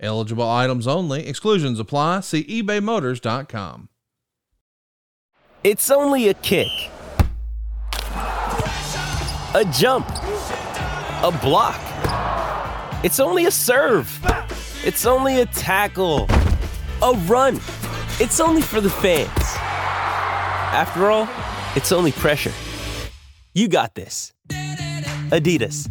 Eligible items only. Exclusions apply. See ebaymotors.com. It's only a kick. A jump. A block. It's only a serve. It's only a tackle. A run. It's only for the fans. After all, it's only pressure. You got this. Adidas.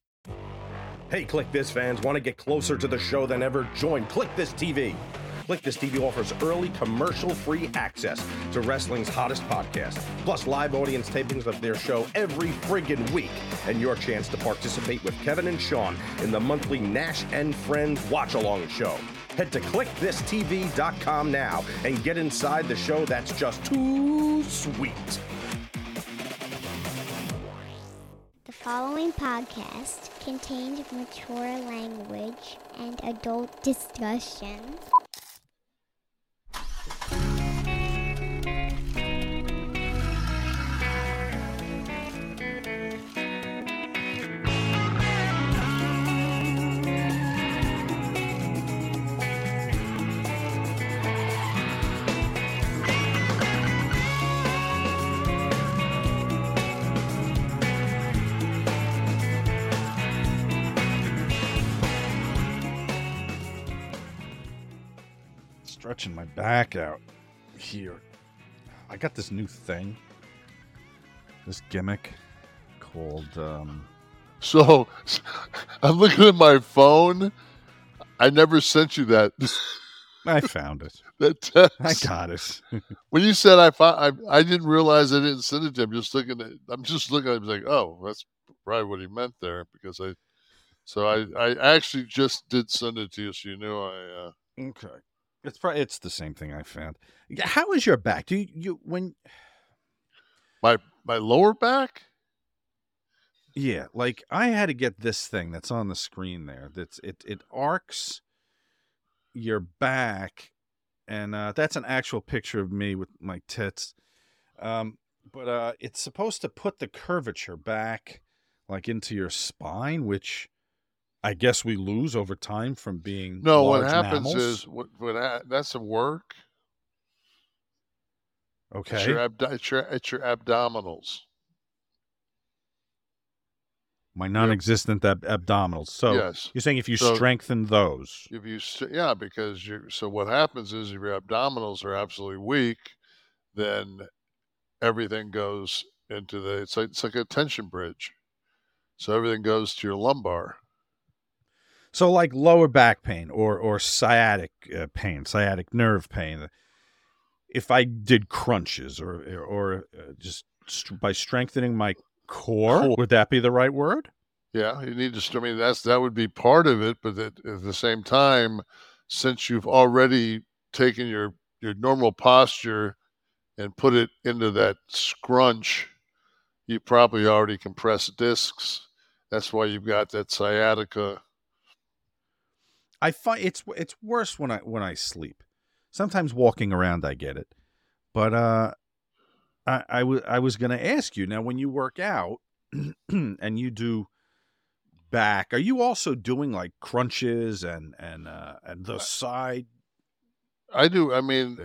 Hey, Click This fans, want to get closer to the show than ever? Join Click This TV. Click This TV offers early commercial-free access to wrestling's hottest podcast, plus live audience tapings of their show every friggin' week, and your chance to participate with Kevin and Sean in the monthly Nash and Friends watch-along show. Head to clickthisTV.com now and get inside the show that's just too sweet. The following podcast contains mature language and adult discussions. Stretching my back out here. I got this new thing, this gimmick called So I'm looking at my phone. I never sent you that. I found it. That text. I got it. When you said I didn't realize I didn't send it to him. I'm just looking at him like, oh, that's probably what he meant there, because I actually just did send it to you, so you knew I okay. It's the same thing I found. How is your back? Do you when my lower back? Yeah, like I had to get this thing that's on the screen there. It arcs your back, and that's an actual picture of me with my tits. But it's supposed to put the curvature back, like into your spine, which. I guess we lose over time from being no. Large what happens mammals. Is that's a work. Okay, it's your abdominals. My non-existent abdominals. So yes. You're saying if you strengthen those, because what happens is if your abdominals are absolutely weak, then everything goes into the. It's like a tension bridge, so everything goes to your lumbar. So like lower back pain or sciatic pain, sciatic nerve pain. If I did crunches or just by strengthening my core, would that be the right word? Yeah, you need to. I mean, that would be part of it, but at the same time, since you've already taken your normal posture and put it into that scrunch, you probably already compressed discs. That's why you've got that sciatica. I find it's worse when I sleep. Sometimes walking around, I get it, but I was going to ask you now when you work out and you do back, are you also doing like crunches and the side? I do. I mean,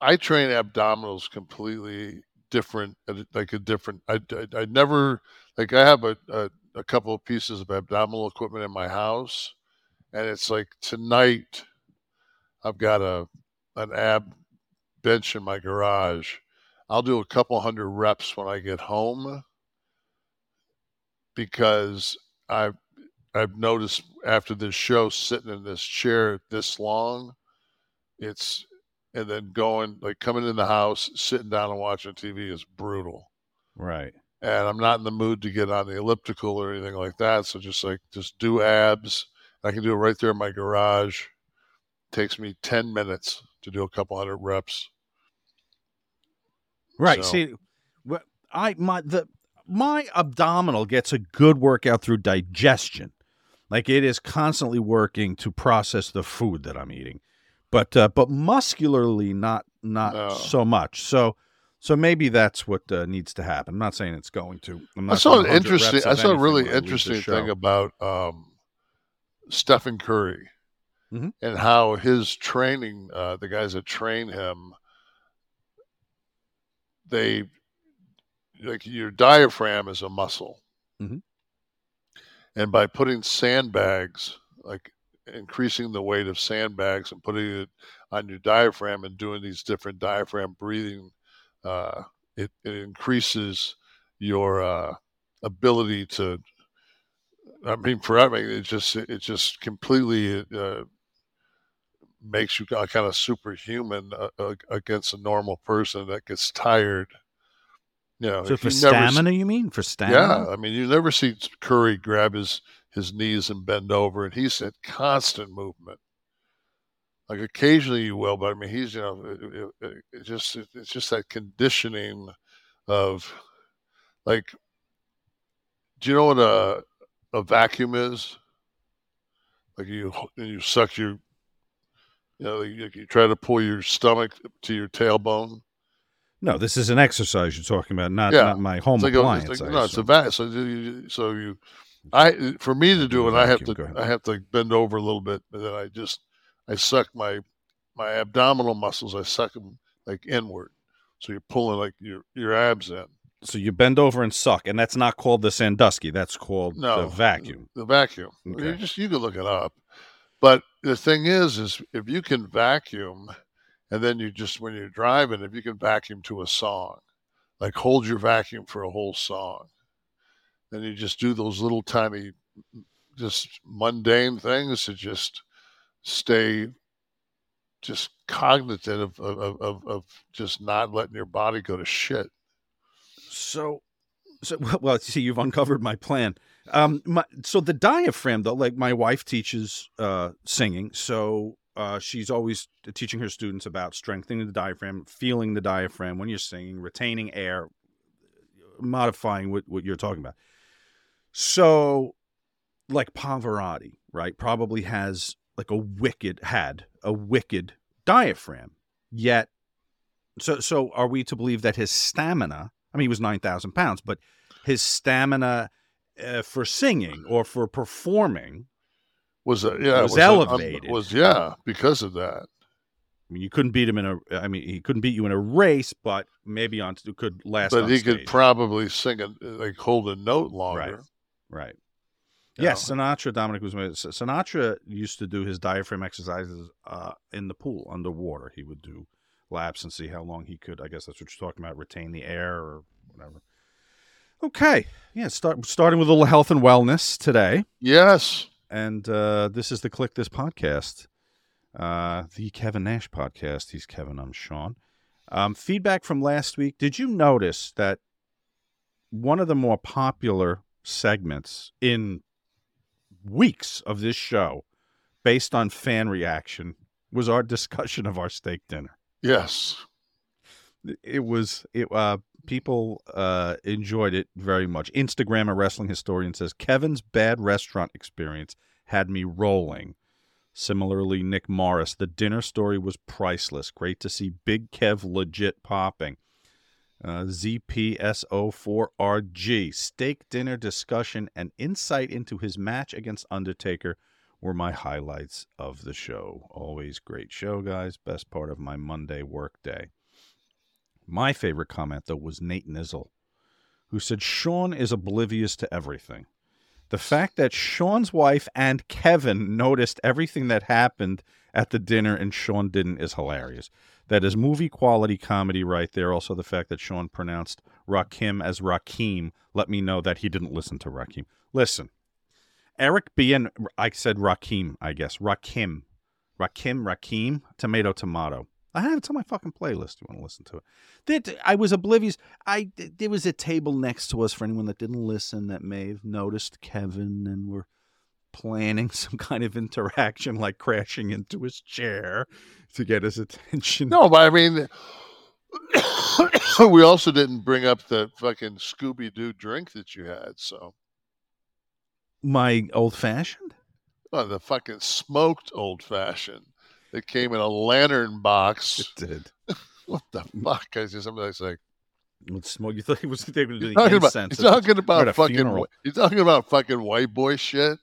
I train abdominals completely different. I never like I have a a couple of pieces of abdominal equipment in my house. And it's like tonight I've got an ab bench in my garage. I'll do a couple hundred reps when I get home, because I've noticed after this show, sitting in this chair this long, and then going, like, coming in the house, sitting down and watching TV is brutal. Right. And I'm not in the mood to get on the elliptical or anything like that. So just do abs. I can do it right there in my garage. It takes me 10 minutes to do a couple hundred reps. Right. So. See, my abdominal gets a good workout through digestion. Like, it is constantly working to process the food that I'm eating, but muscularly not so much. So maybe that's what needs to happen. I'm not saying it's going to. I saw a really interesting thing about Stephen Curry, mm-hmm. and how his training, the guys that train him, they. Like, your diaphragm is a muscle, mm-hmm. and by putting sandbags, like increasing the weight of sandbags and putting it on your diaphragm and doing these different diaphragm breathing, it increases your ability to. I mean, forever, it just completely makes you kind of superhuman against a normal person that gets tired. Yeah, so for stamina, you mean? For stamina? Yeah, I mean, you never see Curry grab his knees and bend over, and he's at constant movement. Like, occasionally you will, but I mean, he's, you know, it's just that conditioning of, like, do you know what a vacuum is? Like, you suck your, you know, you try to pull your stomach to your tailbone. No, this is an exercise you're talking about, not my home appliance. I have to bend over a little bit, and then I suck my abdominal muscles. I suck them, like, inward, so you're pulling, like, your abs in. So you bend over and suck, and that's not called the Sandusky. That's called the vacuum. The vacuum. Okay. You can look it up, but the thing is if you can vacuum. And then when you're driving, if you can vacuum to a song, like, hold your vacuum for a whole song, then you just do those little tiny, just mundane things to just stay just cognizant of just not letting your body go to shit. So well, see, you've uncovered my plan. So the diaphragm, though, like, my wife teaches singing, so. She's always teaching her students about strengthening the diaphragm, feeling the diaphragm when you're singing, retaining air, modifying what you're talking about. So, like, Pavarotti, right, probably has, like, had a wicked diaphragm. Yet, so are we to believe that his stamina, I mean, he was 9,000 pounds, but his stamina for singing or for performing was elevated. Because of that. I mean, you couldn't beat him he couldn't beat you in a race, but maybe could last. But he could probably sing hold a note longer. Right. Yes, yeah, Sinatra used to do his diaphragm exercises in the pool underwater. He would do laps and see how long he could. I guess that's what you're talking about. Retain the air or whatever. Okay. Yeah. Starting with a little health and wellness today. Yes. And this is the Click This podcast, the Kevin Nash podcast. He's Kevin, I'm Sean. Feedback from last week. Did you notice that one of the more popular segments in weeks of this show, based on fan reaction, was our discussion of our steak dinner? Yes. People enjoyed it very much. Instagram, a wrestling historian, says, Kevin's bad restaurant experience had me rolling. Similarly, Nick Morris, the dinner story was priceless. Great to see Big Kev legit popping. ZPSO4RG, steak dinner discussion and insight into his match against Undertaker were my highlights of the show. Always great show, guys. Best part of my Monday work day. My favorite comment, though, was Nate Nizzle, who said, Sean is oblivious to everything. The fact that Sean's wife and Kevin noticed everything that happened at the dinner and Sean didn't is hilarious. That is movie quality comedy right there. Also, the fact that Sean pronounced Rakim as Rakim let me know that he didn't listen to Rakim. Listen, Eric B. and I said Rakim, I guess. Rakim. Tomato, tomato. I have it on my fucking playlist. You want to listen to it? I was oblivious. There was a table next to us for anyone that didn't listen that may have noticed Kevin and were planning some kind of interaction, like crashing into his chair to get his attention. No, but I mean, we also didn't bring up the fucking Scooby-Doo drink that you had. So my old fashioned? Oh, the fucking smoked old fashioned. It came in a lantern box. It did. What the fuck? I see somebody that's like, "Let's smoke." You thought he was going to do incense? You're talking about fucking. You're talking about fucking white boy shit.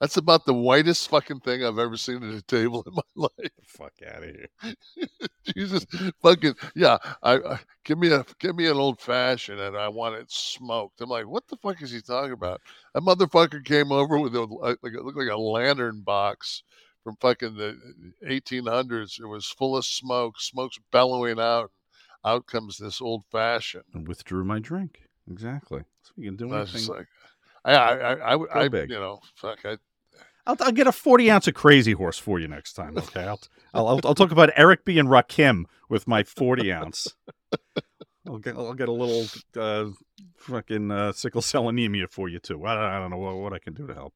That's about the whitest fucking thing I've ever seen at a table in my life. Get the fuck out of here, Jesus fucking yeah! I give me an old fashioned, and I want it smoked. I'm like, what the fuck is he talking about? That motherfucker came over with it looked like a lantern box. From fucking the 1800s, it was full of smoke, smoke's bellowing out. Out comes this old fashioned. And withdrew my drink. Exactly. So you can do anything. Like, fuck. I'll get a 40 ounce of Crazy Horse for you next time. Okay. I'll talk about Eric B and Rakim with my 40 ounce. I'll get a little fucking sickle cell anemia for you too. I don't know what I can do to help.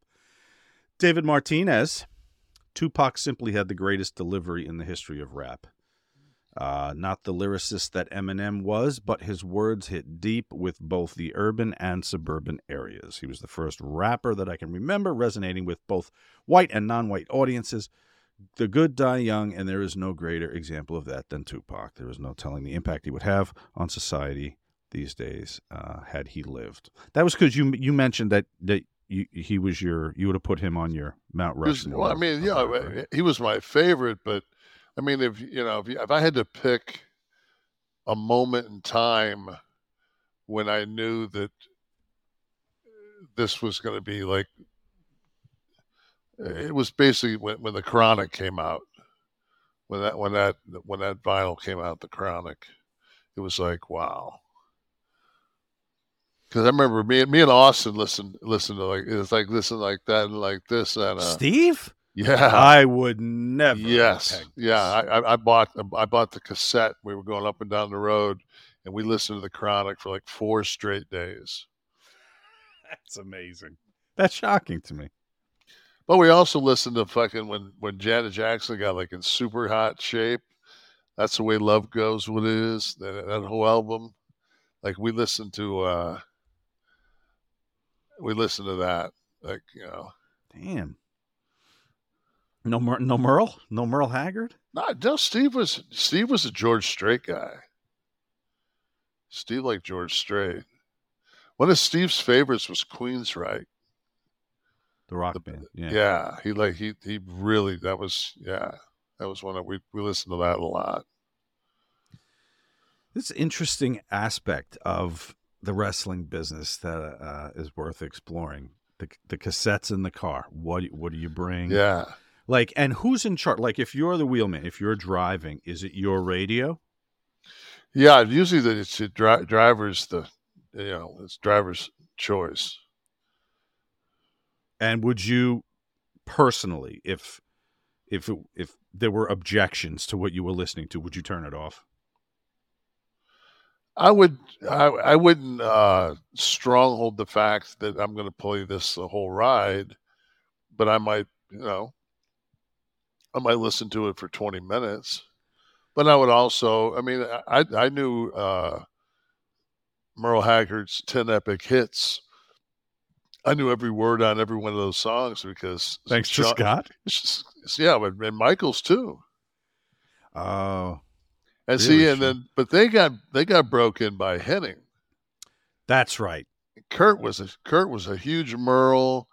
David Martinez. Tupac simply had the greatest delivery in the history of rap. Not the lyricist that Eminem was, but his words hit deep with both the urban and suburban areas. He was the first rapper that I can remember resonating with both white and non-white audiences. The good die young, and there is no greater example of that than Tupac. There is no telling the impact he would have on society these days had he lived. That was because you mentioned that you would have put him on your Mount Rushmore. Well, I mean, yeah, he was my favorite, but I mean, if I had to pick a moment in time when I knew that this was going to be like, it was basically when The Chronic came out, when that vinyl came out, The Chronic, it was like, wow. Because I remember me and Austin listened to like it's like listen like that and like this and Steve. Yeah, I would never. Yes, yeah. I bought the cassette. We were going up and down the road, and we listened to The Chronic for like 4 straight days. That's amazing. That's shocking to me. But we also listened to fucking when Janet Jackson got like in super hot shape. That's the way love goes. What it is that whole album. Like we listened to. We listened to that, like, you know. Damn. No Merle? No Merle Haggard? No, Steve was a George Strait guy. Steve liked George Strait. One of Steve's favorites was Queensryche. The rock band. Yeah. Yeah. That was one that we listened to that a lot. This interesting aspect of the wrestling business that is worth exploring. The cassettes in the car. What do you bring? Yeah. Like, and who's in charge? Like, if you're the wheelman, if you're driving, is it your radio? Yeah, usually it's the driver's it's driver's choice. And would you personally, if there were objections to what you were listening to, would you turn it off? I wouldn't stronghold the fact that I'm going to play this the whole ride, but I might listen to it for 20 minutes. But I would also, I mean, I knew Merle Haggard's 10 epic hits. I knew every word on every one of those songs because thanks to Scott. Yeah, and Michael's too. Oh. And really see, and true. Then, but they got broken by Henning. That's right. Kurt was a huge Merle,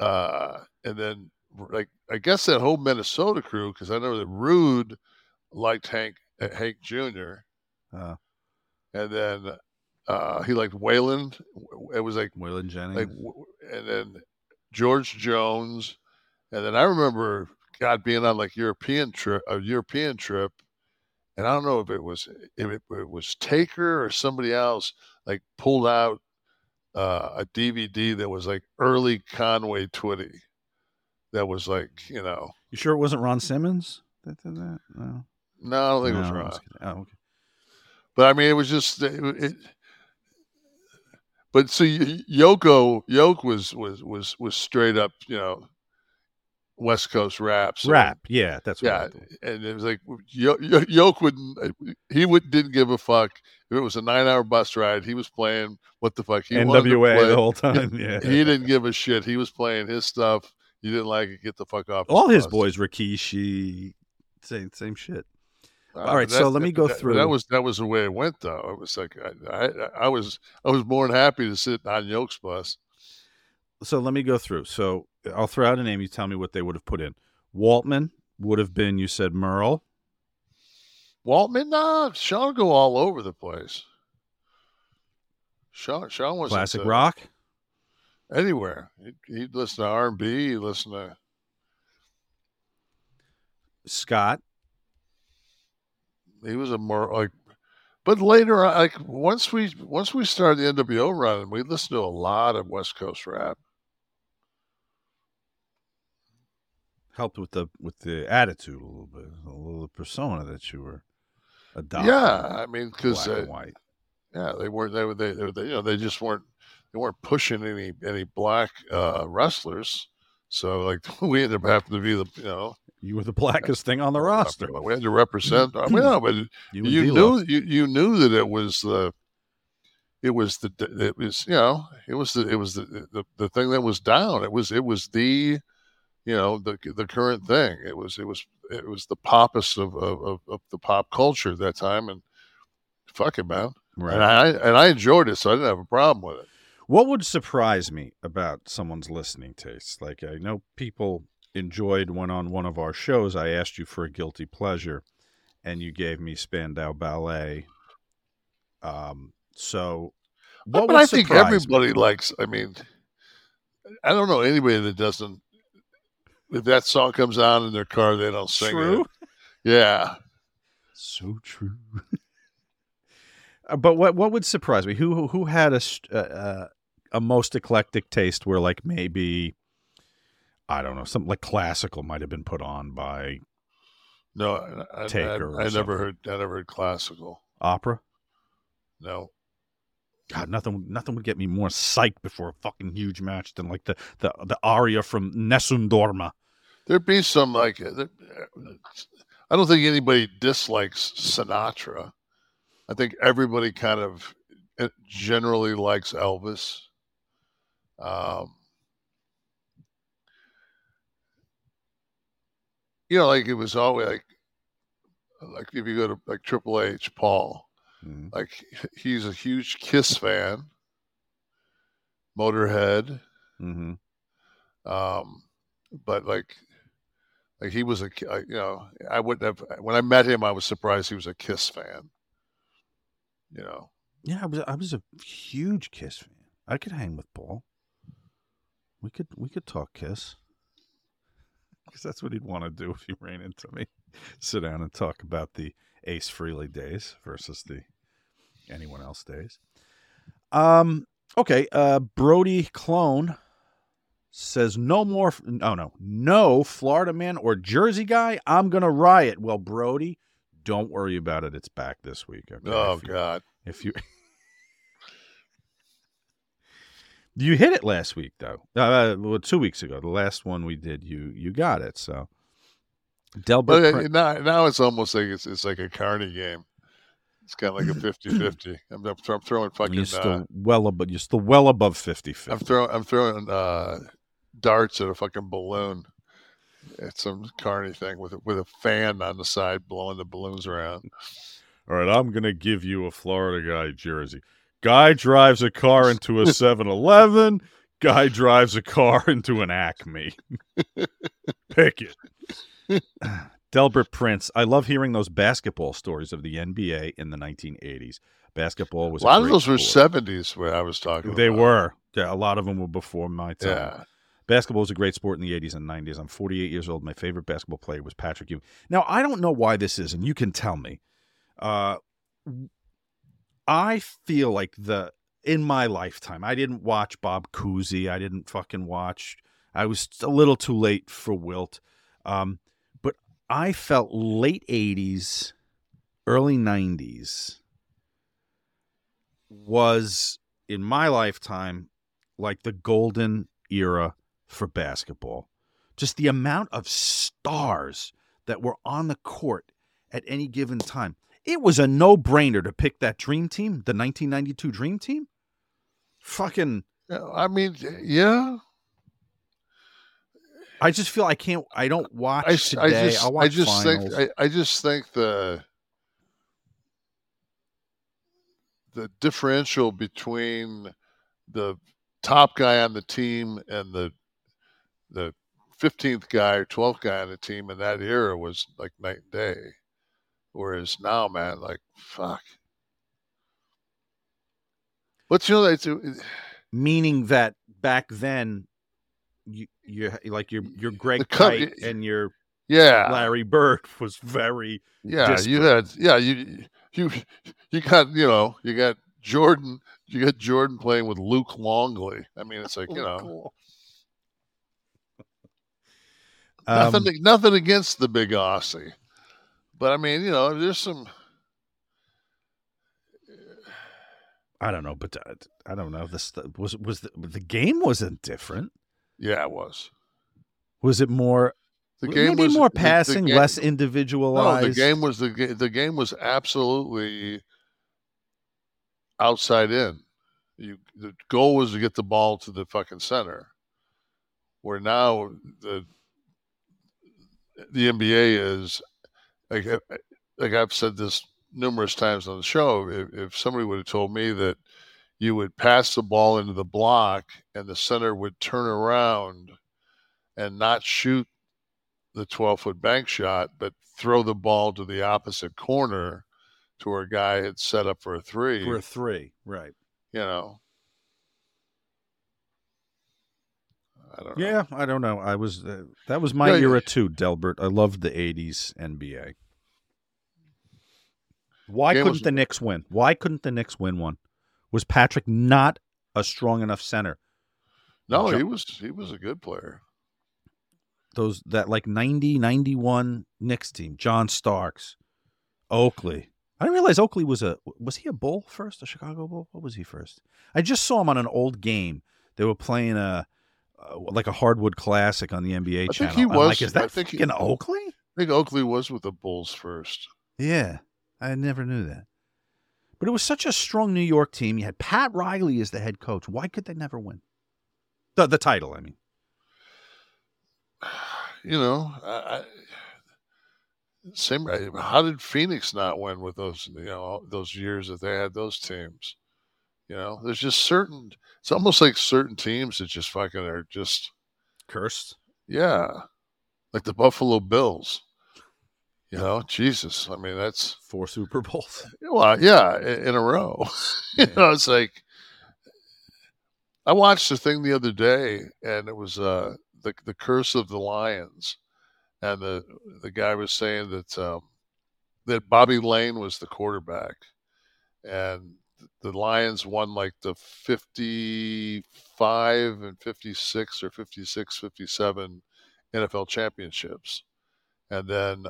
and then like I guess that whole Minnesota crew because I know that Rude liked Hank Jr. And then He liked Wayland. It was like Wayland Jennings, and then George Jones. And then I remember God being on like a European trip, and I don't know if it was Taker or somebody else, like pulled out a DVD that was like early Conway Twitty. That was like, you know. You sure it wasn't Ron Simmons that did that? No, I don't think it was Ron. Oh, okay. But I mean, it was just. But see, Yoke was straight up, you know, West Coast rap. So rap, yeah, that's what. Yeah, and it was like Yoke didn't give a fuck if it was a 9-hour bus ride. He was playing what the fuck he NWA the whole time. Yeah, he didn't give a shit. He was playing his stuff. You didn't like it, get the fuck off. All his boys, Rikishi, same shit. All right, so let me go through. That was the way it went, though. It was like I was more than happy to sit on Yoke's bus. So let me go through. So I'll throw out a name. You tell me what they would have put in. Waltman would have been. You said Merle. Waltman, nah. Sean go all over the place. Sean was classic rock. Anywhere he'd listen to R&B. He'd listen to Scott. He was but later on, like once we started the NWO run, we listened to a lot of West Coast rap. Helped with the attitude a little bit, a little persona that you were adopting. Yeah, I mean, because they weren't pushing any black wrestlers, so like we ended up having to be the, you know. You were the blackest thing on the roster. We had to represent. But you knew that it was the thing that was down. It was the current thing. It was the poppest of the pop culture at that time. And fuck it, man. Right. And I enjoyed it, so I didn't have a problem with it. What would surprise me about someone's listening tastes? Like, I know people enjoyed when on one of our shows I asked you for a guilty pleasure and you gave me Spandau Ballet. But I think everybody likes, I mean, I don't know anybody that doesn't, if that song comes on in their car, they don't sing it. Yeah. So true. But what would surprise me? Who had a most eclectic taste where, like, maybe, I don't know, something like classical might have been put on by Taker. I never heard classical. Opera? No. God, nothing would get me more psyched before a fucking huge match than like the aria from Nessun Dorma. There'd be some like I don't think anybody dislikes Sinatra. I think everybody kind of generally likes Elvis. You know, like it was always like if you go to like Triple H, Paul, mm-hmm. like he's a huge Kiss fan, Motorhead, mm-hmm. But like he was I wouldn't have, when I met him I was surprised he was a Kiss fan. You know. Yeah, I was a huge Kiss fan. I could hang with Paul. We could talk Kiss. Because that's what he'd want to do if he ran into me. Sit down and talk about the Ace Frehley days versus the anyone else days. Okay. Brody Clone says no Florida man or Jersey guy. I'm going to riot. Well, Brody, don't worry about it. It's back this week. Okay? Oh, God. If you... You hit it last week, though. 2 weeks ago, the last one we did, you got it. So, now it's almost like it's like a carny game. It's kind of like a 50-50. I'm throwing fucking. You're still well above 50-50. I'm throwing darts at a fucking balloon. It's some carny thing with a fan on the side blowing the balloons around. All right, I'm gonna give you a Florida guy jersey. Guy drives a car into a 7-Eleven. Guy drives a car into an Acme. Pick it. Delbert Prince. I love hearing those basketball stories of the NBA in the 1980s. Basketball was a lot of those were 70s where I was talking about. They were. Yeah, a lot of them were before my time. Yeah. Basketball was a great sport in the 80s and 90s. I'm 48 years old. My favorite basketball player was Patrick Ewing. Now, I don't know why this is, and you can tell me. I feel like in my lifetime, I didn't watch Bob Cousy. I didn't fucking watch. I was a little too late for Wilt. But I felt late 80s, early 90s was, in my lifetime, like the golden era for basketball. Just the amount of stars that were on the court at any given time. It was a no-brainer to pick that Dream Team, the 1992 Dream Team. Fucking. I mean, yeah. I just feel I don't watch today. I just think the differential between the top guy on the team and the 15th guy or 12th guy on the team in that era was like night and day. Whereas now, man, like, fuck. But you know, meaning that back then, your Greg Kite and your Larry Bird was very disparate. You got Jordan. You got Jordan playing with Luke Longley. I mean, it's like cool. Nothing against the big Aussie. But, I mean, there's some... I don't know, but I don't know. This was the game wasn't different. Yeah, it was. Was it more... The game maybe was more passing, game, less individualized? No, the game was absolutely outside in. The goal was to get the ball to the fucking center. Where now the NBA is... Like I've said this numerous times on the show, if somebody would have told me that you would pass the ball into the block and the center would turn around and not shoot the 12-foot bank shot, but throw the ball to the opposite corner to where a guy had set up for a three. For a three, right. I don't know. Yeah, I don't know. I was that was my era too, Delbert. I loved the 80s NBA. Why couldn't the Knicks win? Why couldn't the Knicks win one? Was Patrick not a strong enough center? No, he was a good player. Those that like 90, 91 Knicks team, John Starks, Oakley. I didn't realize Oakley was he a Bull first, a Chicago Bull? What was he first? I just saw him on an old game. They were playing like a hardwood classic on the NBA channel. I think he was. Like, is that fucking Oakley? I think Oakley was with the Bulls first. Yeah, I never knew that. But it was such a strong New York team. You had Pat Riley as the head coach. Why could they never win? The title, I mean. How did Phoenix not win with those years that they had those teams? There's just it's almost like certain teams that just fucking are just cursed. Yeah. Like the Buffalo Bills, Jesus. I mean, that's 4 Super Bowls. Well, yeah, in a row. Yeah. It's like, I watched a thing the other day and it was, the curse of the Lions. And the guy was saying that Bobby Lane was the quarterback and the Lions won like the 55 and 56 or 56, 57 NFL championships. And then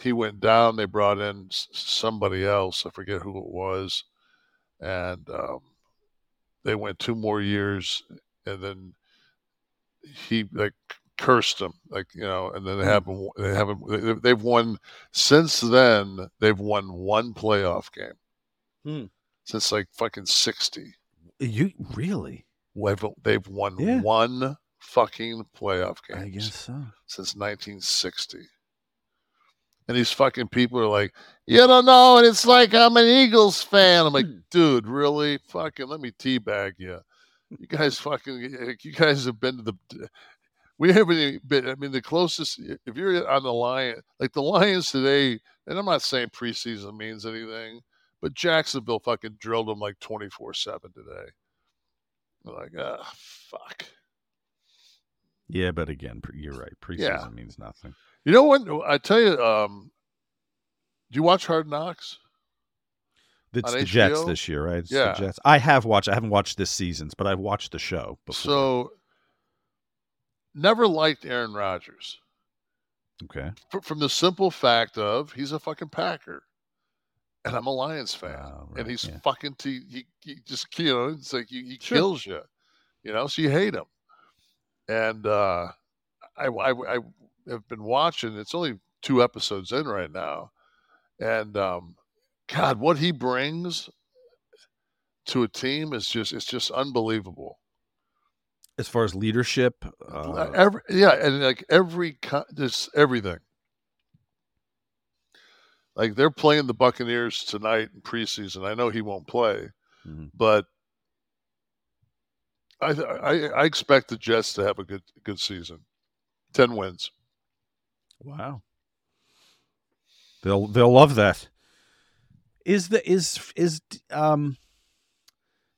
he went down. They brought in somebody else. I forget who it was. And they went 2 more years. And then he cursed them. And then they've won since then. They've won 1 playoff game. Hmm. Since like fucking 60. You really? They've won 1 fucking playoff game. I guess so. Since 1960. And these fucking people are like, you don't know, and it's like I'm an Eagles fan. I'm like, dude, really? Fucking let me teabag you. You guys have been to we haven't been, the closest, if you're on the Lions, like the Lions today, and I'm not saying preseason means anything, But Jacksonville fucking drilled them like 24-7 today. Like, ah, fuck. Yeah, but again, you're right. Preseason means nothing. You know what? I tell you, do you watch Hard Knocks? It's the HBO? Jets this year, right? It's the Jets. I haven't watched this season's, but I've watched the show before. So, never liked Aaron Rodgers. Okay. From the simple fact of he's a fucking Packer. And I'm a Lions fan, right, and he's fucking he just, you know, it's like he kills you, you know. So you hate him. And I have been watching. It's only 2 episodes in right now, and God, what he brings to a team is just unbelievable. As far as leadership, everything. Like, they're playing the Buccaneers tonight in preseason. I know he won't play, but I expect the Jets to have a good season. 10 wins. Wow. They'll love that.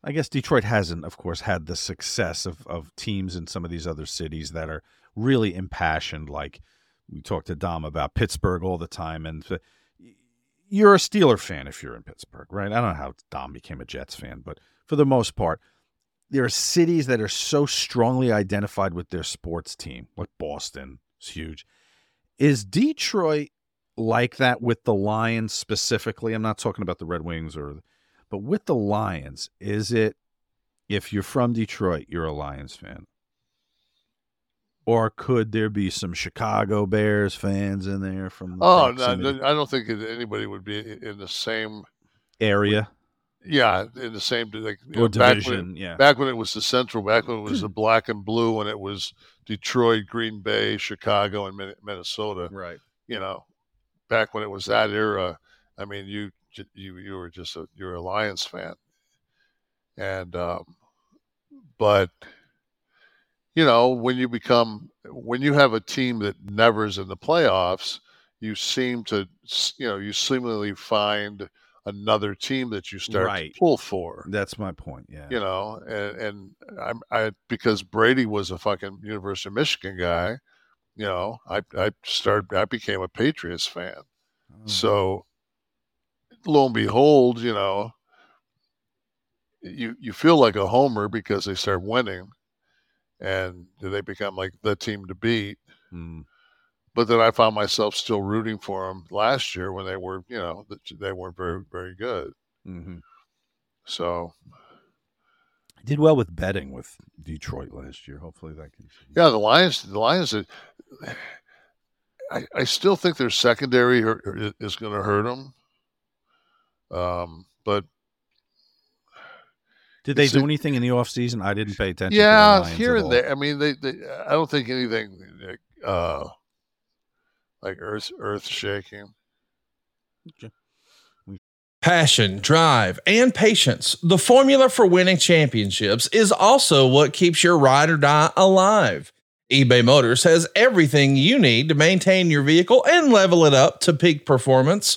I guess Detroit hasn't, of course, had the success of teams in some of these other cities that are really impassioned. Like, we talked to Dom about Pittsburgh all the time, and you're a Steeler fan if you're in Pittsburgh, right? I don't know how Dom became a Jets fan, but for the most part, there are cities that are so strongly identified with their sports team, like Boston is huge. Is Detroit like that with the Lions specifically? I'm not talking about the Red Wings, but with the Lions, is it, if you're from Detroit, you're a Lions fan? Or could there be some Chicago Bears fans in there from the proximity? No, I don't think anybody would be in the same area. Yeah, in the same division. Back when it was the Central, back when it was the black and blue, when it was Detroit, Green Bay, Chicago, and Minnesota. Right. You know, back when it was that era, I mean, you were just you're a Lions fan, and but. You know, when you have a team that never is in the playoffs, you seemingly find another team that you start to pull for. That's my point. Yeah. You know, and I because Brady was a fucking University of Michigan guy, you know, I became a Patriots fan. Mm-hmm. So lo and behold, you know, you feel like a homer because they start winning. And they become like the team to beat. Mm. But then I found myself still rooting for them last year when they were, you know, they weren't very, very good. Mm-hmm. So I did well with betting with Detroit last year. Hopefully that can. Yeah, the Lions. I still think their secondary is going to hurt them. But. Did they do anything in the offseason? I didn't pay attention. Yeah, here and there. I mean, I don't think anything like earth shaking. Okay. Passion, drive, and patience. The formula for winning championships is also what keeps your ride or die alive. eBay Motors has everything you need to maintain your vehicle and level it up to peak performance.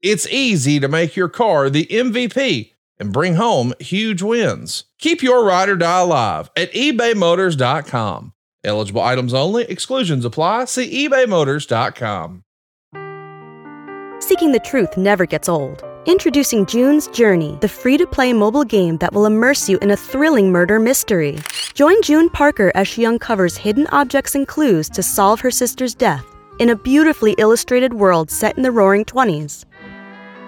it's easy to make your car the MVP and bring home huge wins. Keep your ride or die alive at ebaymotors.com. Eligible items only. Exclusions apply. See ebaymotors.com. Seeking the truth never gets old. Introducing June's Journey, the free-to-play mobile game that will immerse you in a thrilling murder mystery. Join June Parker as she uncovers hidden objects and clues to solve her sister's death in a beautifully illustrated world set in the roaring 20s.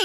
Hey,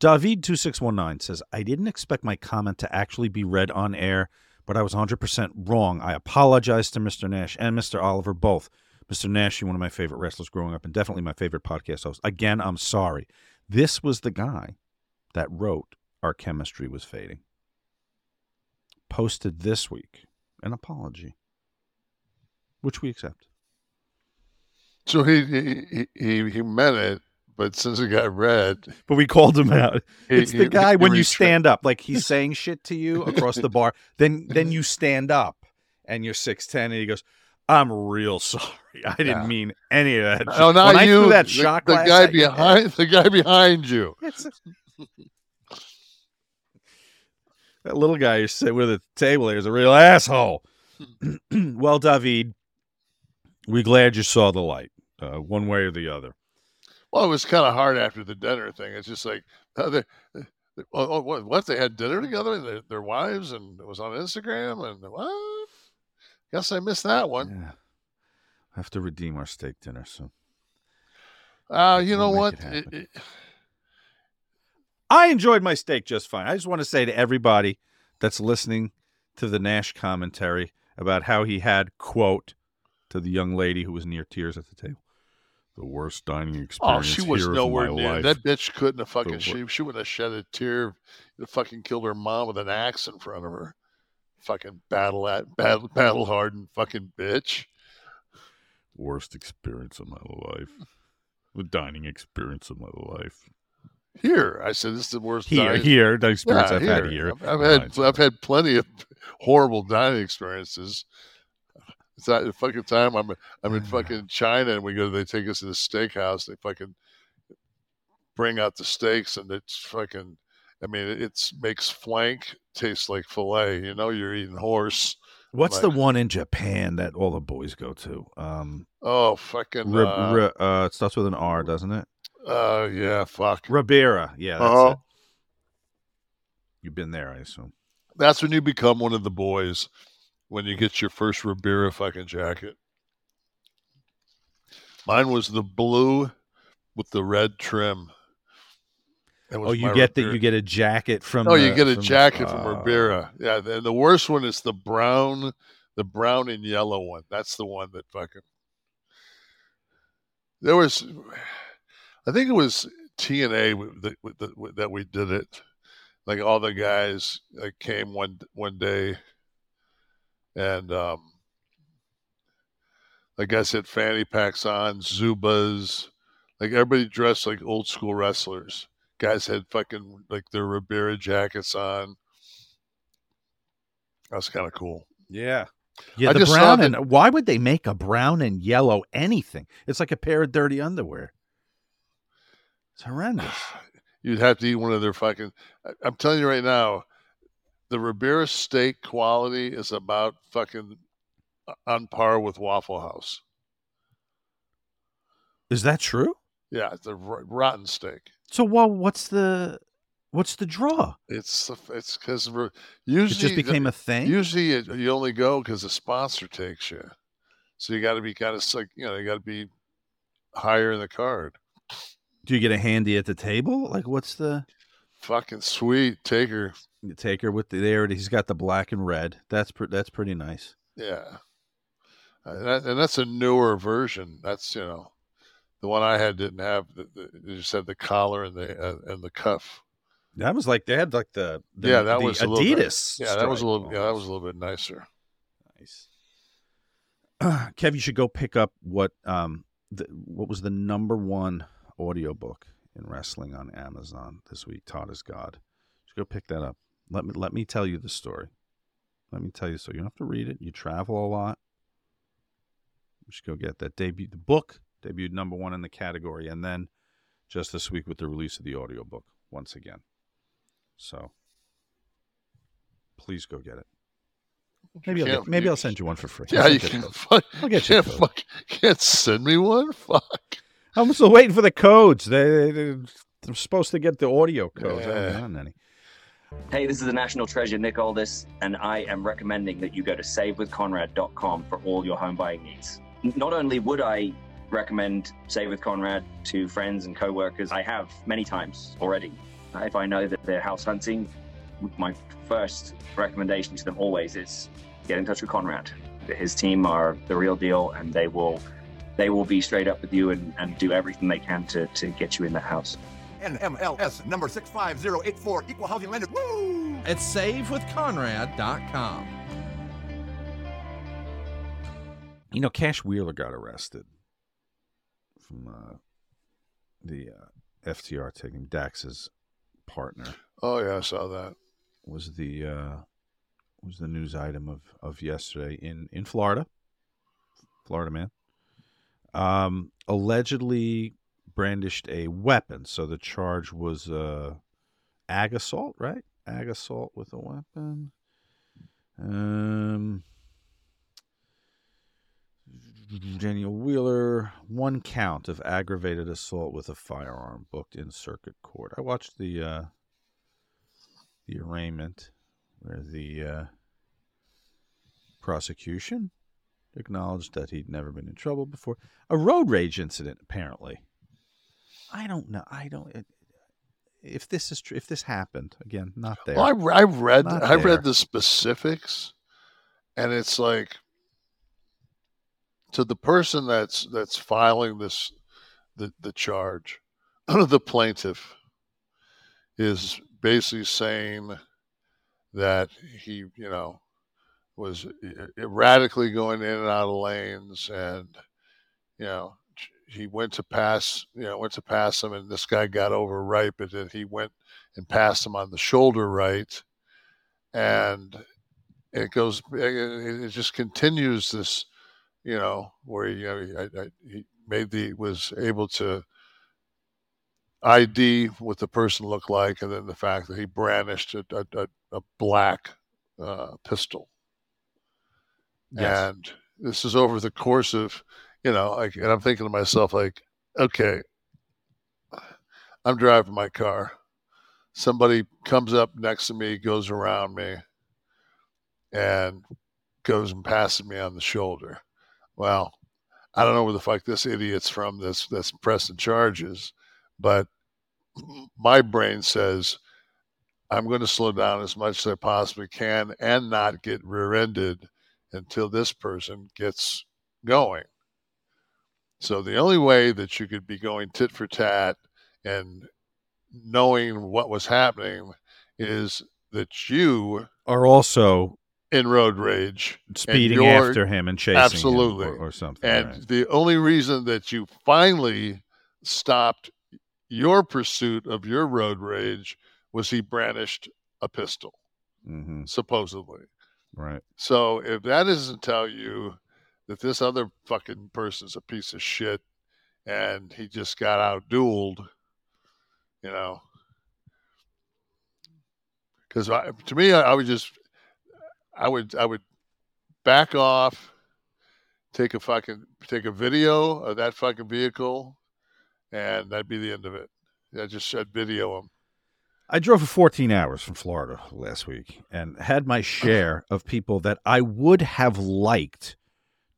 David2619 says, I didn't expect my comment to actually be read on air, but I was 100% wrong. I apologize to Mr. Nash and Mr. Oliver both. Mr. Nash, you're one of my favorite wrestlers growing up and definitely my favorite podcast host. Again, I'm sorry. This was the guy that wrote Our Chemistry Was Fading. Posted this week an apology, which we accept. So he meant it, but since it got read, but we called him out. It's the guy when you stand up, like he's saying shit to you across the bar. Then you stand up and you're 6'10", and he goes, "I'm real sorry. I didn't mean any of that." Oh, not you. The guy behind you. That little guy who's sitting with at the table here is a real asshole. Well, David, we're glad you saw the light, one way or the other. Well, it was kind of hard after the dinner thing. It's just like, they had dinner together, their wives, and it was on Instagram, and what? Guess I missed that one. Yeah. I have to redeem our steak dinner, so. You know what? I enjoyed my steak just fine. I just want to say to everybody that's listening to the Nash commentary about how he had, quote, to the young lady who was near tears at the table, the worst dining experience. Oh, she was nowhere near. That bitch couldn't have fucking, she wouldn't have shed a tear. You'd have fucking killed her mom with an axe in front of her. Fucking battle hardened fucking bitch. Worst experience of my life. The dining experience of my life. Here, I said, this is the worst. The experience I've had here. I've had plenty of horrible dining experiences. It's not the fucking time I'm in fucking China, and they take us to the steakhouse. They fucking bring out the steaks, and it's fucking. I mean, it makes flank taste like filet. You know, you're eating horse. What's the one in Japan that all the boys go to? It starts with an R, doesn't it? Ribera. Yeah, that's it. You've been there, I assume. That's when you become one of the boys, when you get your first Ribera fucking jacket. Mine was the blue with the red trim. You get a jacket from. Oh, you get a jacket from Ribera. Yeah, and the worst one is the brown and yellow one. That's the one that fucking. There was. I think it was TNA that we did it. Like all the guys came one day, and like I said, fanny packs on, Zubas, like everybody dressed like old school wrestlers. Guys had fucking like their Ribera jackets on. That was kind of cool. Yeah. Yeah, why would they make a brown and yellow anything? It's like a pair of dirty underwear. It's horrendous. You'd have to eat one of their fucking. I'm telling you right now, the Ribera steak quality is about fucking on par with Waffle House. Is that true? Yeah, it's a rotten steak. So, what's the draw? It's because usually it just became a thing. Usually, you only go because the sponsor takes you. So you got to be kind of like you got to be higher in the card. Do you get a handy at the table? Like, what's the fucking sweet taker? You take her with there. He's got the black and red. That's pretty nice. Yeah, and that's a newer version. That's the one I had didn't have. You just had the collar and the cuff. That was like they had like the was Adidas. That was a little bit nicer. Nice. Kev, you should go pick up what was the number one audiobook in wrestling on Amazon this week, Todd is God. Just go pick that up. Let me tell you the story. Let me tell you so you don't have to read it. You travel a lot. Just go get that. The book debuted number one in the category, and then just this week with the release of the audiobook. once again. So please go get it. Maybe I'll send you one for free. Yeah, I'll get you. Can't send me one. Fuck. I'm still waiting for the codes. I'm supposed to get the audio codes. Yeah. I haven't gotten any. Hey, this is the National Treasure, Nick Aldis, and I am recommending that you go to savewithconrad.com for all your home buying needs. Not only would I recommend Save with Conrad to friends and co-workers, I have many times already. If I know that they're house hunting, my first recommendation to them always is get in touch with Conrad. His team are the real deal, and they will be straight up with you and do everything they can to get you in that house. NMLS number 65084, equal housing lender. Woo! At savewithconrad.com. You know, Cash Wheeler got arrested from the FTR taking Dax's partner. Oh yeah, I saw that. Was the news item of yesterday in Florida. Florida man. Allegedly brandished a weapon, so the charge was ag assault, right? Ag assault with a weapon. Daniel Wheeler, one count of aggravated assault with a firearm, booked in circuit court. I watched the arraignment where the prosecution acknowledged that he'd never been in trouble before. A road rage incident, apparently. I don't know. If this is true, if this happened again, not there. Well, I read the specifics, and it's like, to the person that's filing this, the charge, the plaintiff is basically saying that he, you know, was erratically going in and out of lanes, and you know, he went to pass him, and this guy got over right, but then he went and passed him on the shoulder right, and it just continues this, you know, where he was able to ID what the person looked like, and then the fact that he brandished a black pistol. Yes. And this is over the course of, you know, like, and I'm thinking to myself, like, okay, I'm driving my car. Somebody comes up next to me, goes around me, and goes and passes me on the shoulder. Well, I don't know where the fuck this idiot's from that's pressing charges, but my brain says I'm going to slow down as much as I possibly can and not get rear-ended until this person gets going. So the only way that you could be going tit for tat and knowing what was happening is that you are also in road rage, speeding after him and chasing him or something. And right. The only reason that you finally stopped your pursuit of your road rage was he brandished a pistol, supposedly. Right. So if that doesn't tell you that this other fucking person's a piece of shit and he just got out-dueled, you know. Because to me, I would back off, take a video of that fucking vehicle, and that'd be the end of it. I just said video him. I drove for 14 hours from Florida last week and had my share of people that I would have liked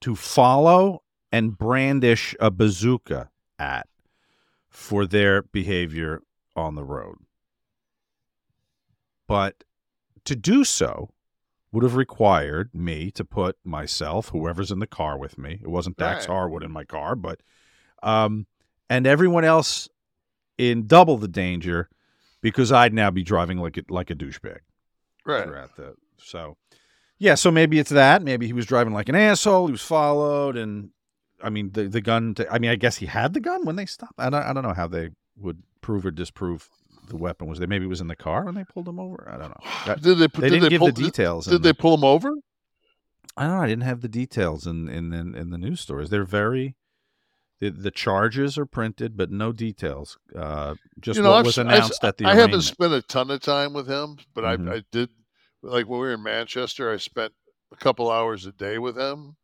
to follow and brandish a bazooka at for their behavior on the road. But to do so would have required me to put myself, whoever's in the car with me, it wasn't Dax Harwood in my car, but, and everyone else in double the danger, because I'd now be driving like a douchebag. Right. Throughout so maybe it's that. Maybe he was driving like an asshole. He was followed, and I mean the gun. I guess he had the gun when they stopped. I don't know how they would prove or disprove the weapon was there. Maybe it was in the car when they pulled him over. I don't know. Did they give the details? Did they pull him over? I don't know. I didn't have the details in the news stories. They're very The charges are printed, but no details. Just what was announced at the arraignment. I haven't spent a ton of time with him, but mm-hmm. I did. Like when we were in Manchester, I spent a couple hours a day with him.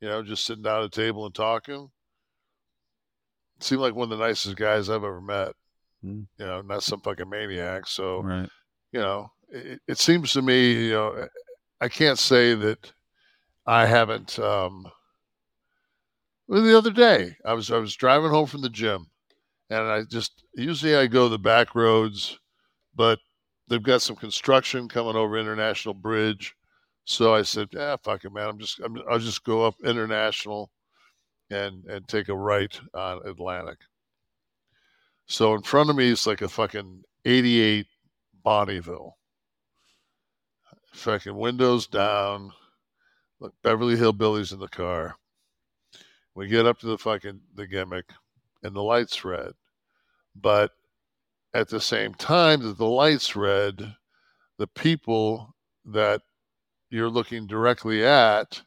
You know, just sitting down at a table and talking. Seemed like one of the nicest guys I've ever met. Mm. You know, not some fucking maniac. So, right. You know, it seems to me, you know, I can't say that I haven't. Well, the other day, I was driving home from the gym, and usually I go the back roads, but they've got some construction coming over International Bridge. So I said, fuck it, man. I'll just go up International and take a right on Atlantic. So in front of me is like a fucking 88 Bonneville. Fucking windows down. Look, Beverly Hillbillies in the car. We get up to the fucking gimmick and the light's red. But at the same time that the light's red, the people that you're looking directly at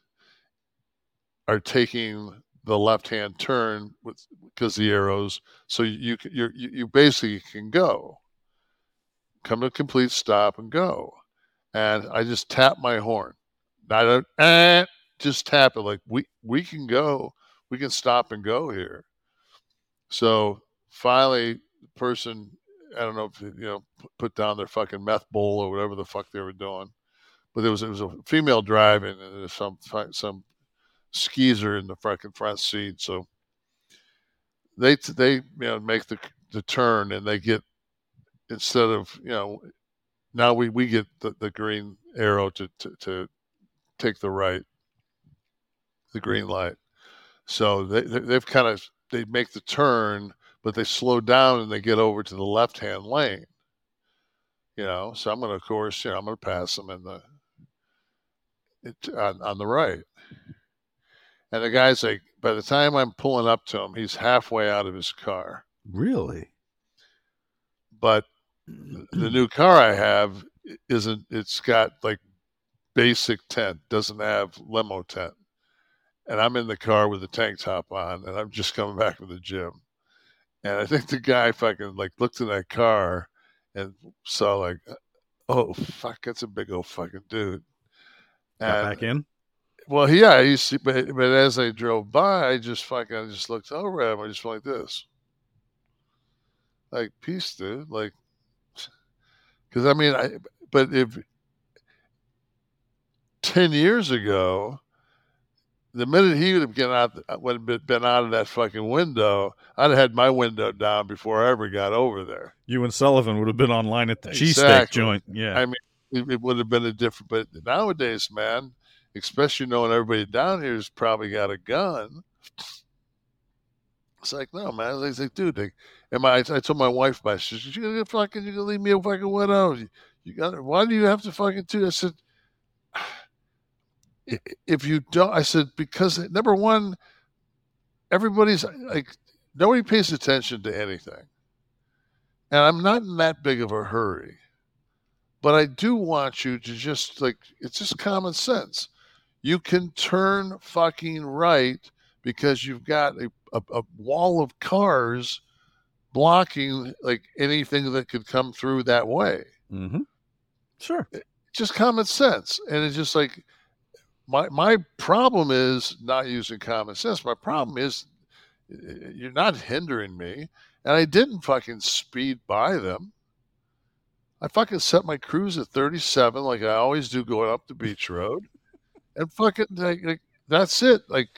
are taking the left-hand turn because the arrows. So you basically can go. Come to a complete stop and go. And I just tap my horn. Just tap it like we can go. We can stop and go here. So finally, the person, I don't know if, you know, put down their fucking meth bowl or whatever the fuck they were doing. But it was a female driving, and there was some skeezer in the fucking front seat. So they you know, make the turn, and they get, instead of, you know, now we get the green arrow to take the right, the green light. So they've kind of, they make the turn, but they slow down and they get over to the left-hand lane. You know, so I'm going to, of course, you know, I'm going to pass them in on the right. And the guy's like, by the time I'm pulling up to him, he's halfway out of his car. Really? But the new car I have it's got like basic tent, doesn't have limo tent. And I'm in the car with a tank top on, and I'm just coming back from the gym. And I think the guy fucking like looked in that car and saw like, oh fuck, that's a big old fucking dude. Got back in? Well, yeah. But as I drove by, I just looked over at him. I just went like this, like peace, dude. Like, because I mean, but if 10 years ago. The minute he would have been out of that fucking window, I'd have had my window down before I ever got over there. You and Sullivan would have been online at the cheesesteak joint. Yeah, I mean, it would have been a different. But nowadays, man, especially knowing everybody down here's probably got a gun, it's like, no, man. It's like, dude, I told my wife, she said, you're gonna leave me a fucking window. You got, why do you have to fucking do this? I said, if you don't, I said, because number one, everybody's like, nobody pays attention to anything. And I'm not in that big of a hurry, but I do want you to just like, it's just common sense. You can turn fucking right because you've got a wall of cars blocking like anything that could come through that way. Mm-hmm. Sure. Just common sense. And it's just like, My problem is not using common sense. My problem is you're not hindering me. And I didn't fucking speed by them. I fucking set my cruise at 37 like I always do going up the beach road. And fucking, like, that's it. Like,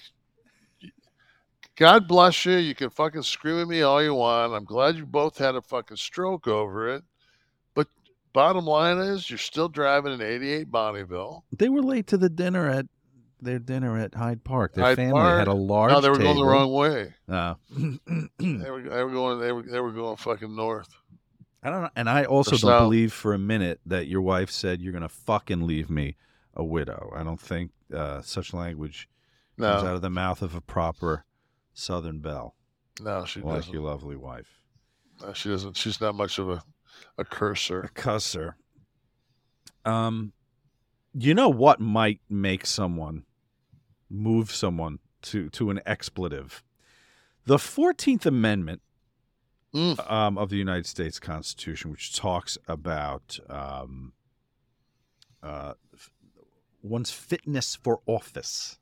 God bless you. You can fucking scream at me all you want. I'm glad you both had a fucking stroke over it. Bottom line is, you're still driving an 88 Bonneville. They were late to their dinner at Hyde Park. Their family had a large table. No, they were going the wrong way. Oh. They were going fucking north. I don't know, and I also don't believe for a minute that your wife said you're going to fucking leave me a widow. I don't think such language comes out of the mouth of a proper Southern belle. No, she doesn't. Like your lovely wife. No, she doesn't. She's not much of a cusser. You know what might move someone to an expletive? The 14th Amendment of the United States Constitution, which talks about one's fitness for office,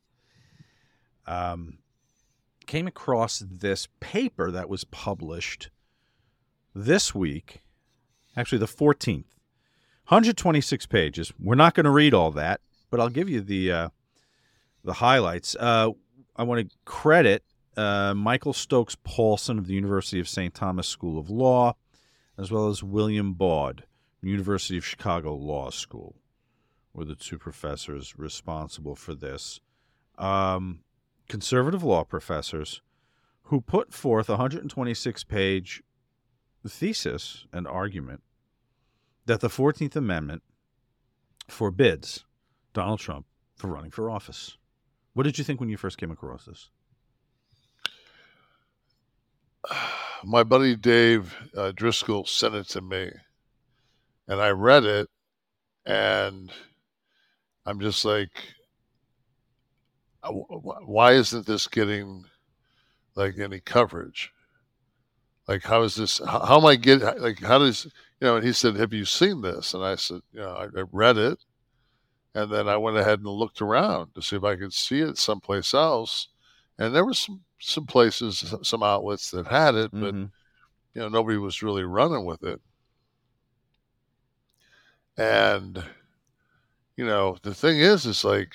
came across this paper that was published this week, actually the 14th, 126 pages. We're not going to read all that, but I'll give you the highlights. I want to credit Michael Stokes Paulson of the University of St. Thomas School of Law, as well as William Baud, University of Chicago Law School, were the two professors responsible for this. Conservative law professors who put forth a 126-page thesis and argument that the 14th Amendment forbids Donald Trump from running for office. What did you think when you first came across this? My buddy Dave Driscoll sent it to me, and I read it, and I'm just like, why isn't this getting like any coverage? Like, how is this? How am I getting? Like, how does, you know? And he said, "Have you seen this?" And I said, "You know, I read it," and then I went ahead and looked around to see if I could see it someplace else, and there were some places, some outlets that had it, but you know, nobody was really running with it. And you know, the thing is, it's like,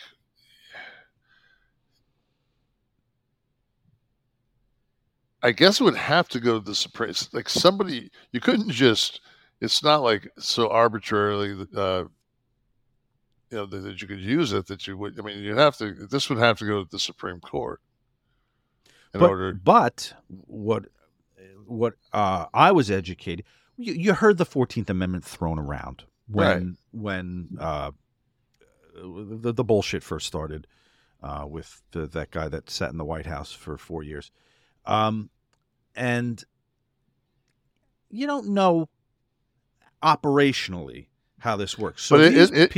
I guess it would have to go to the Supreme. Like, somebody, you couldn't just, it's not like so arbitrarily, you know, that you could use it, that you would, I mean, you'd have to, this would have to go to the Supreme Court. But what I was educated, you heard the 14th Amendment thrown around when the bullshit first started with that guy that sat in the White House for 4 years. And you don't know operationally how this works. So but it's the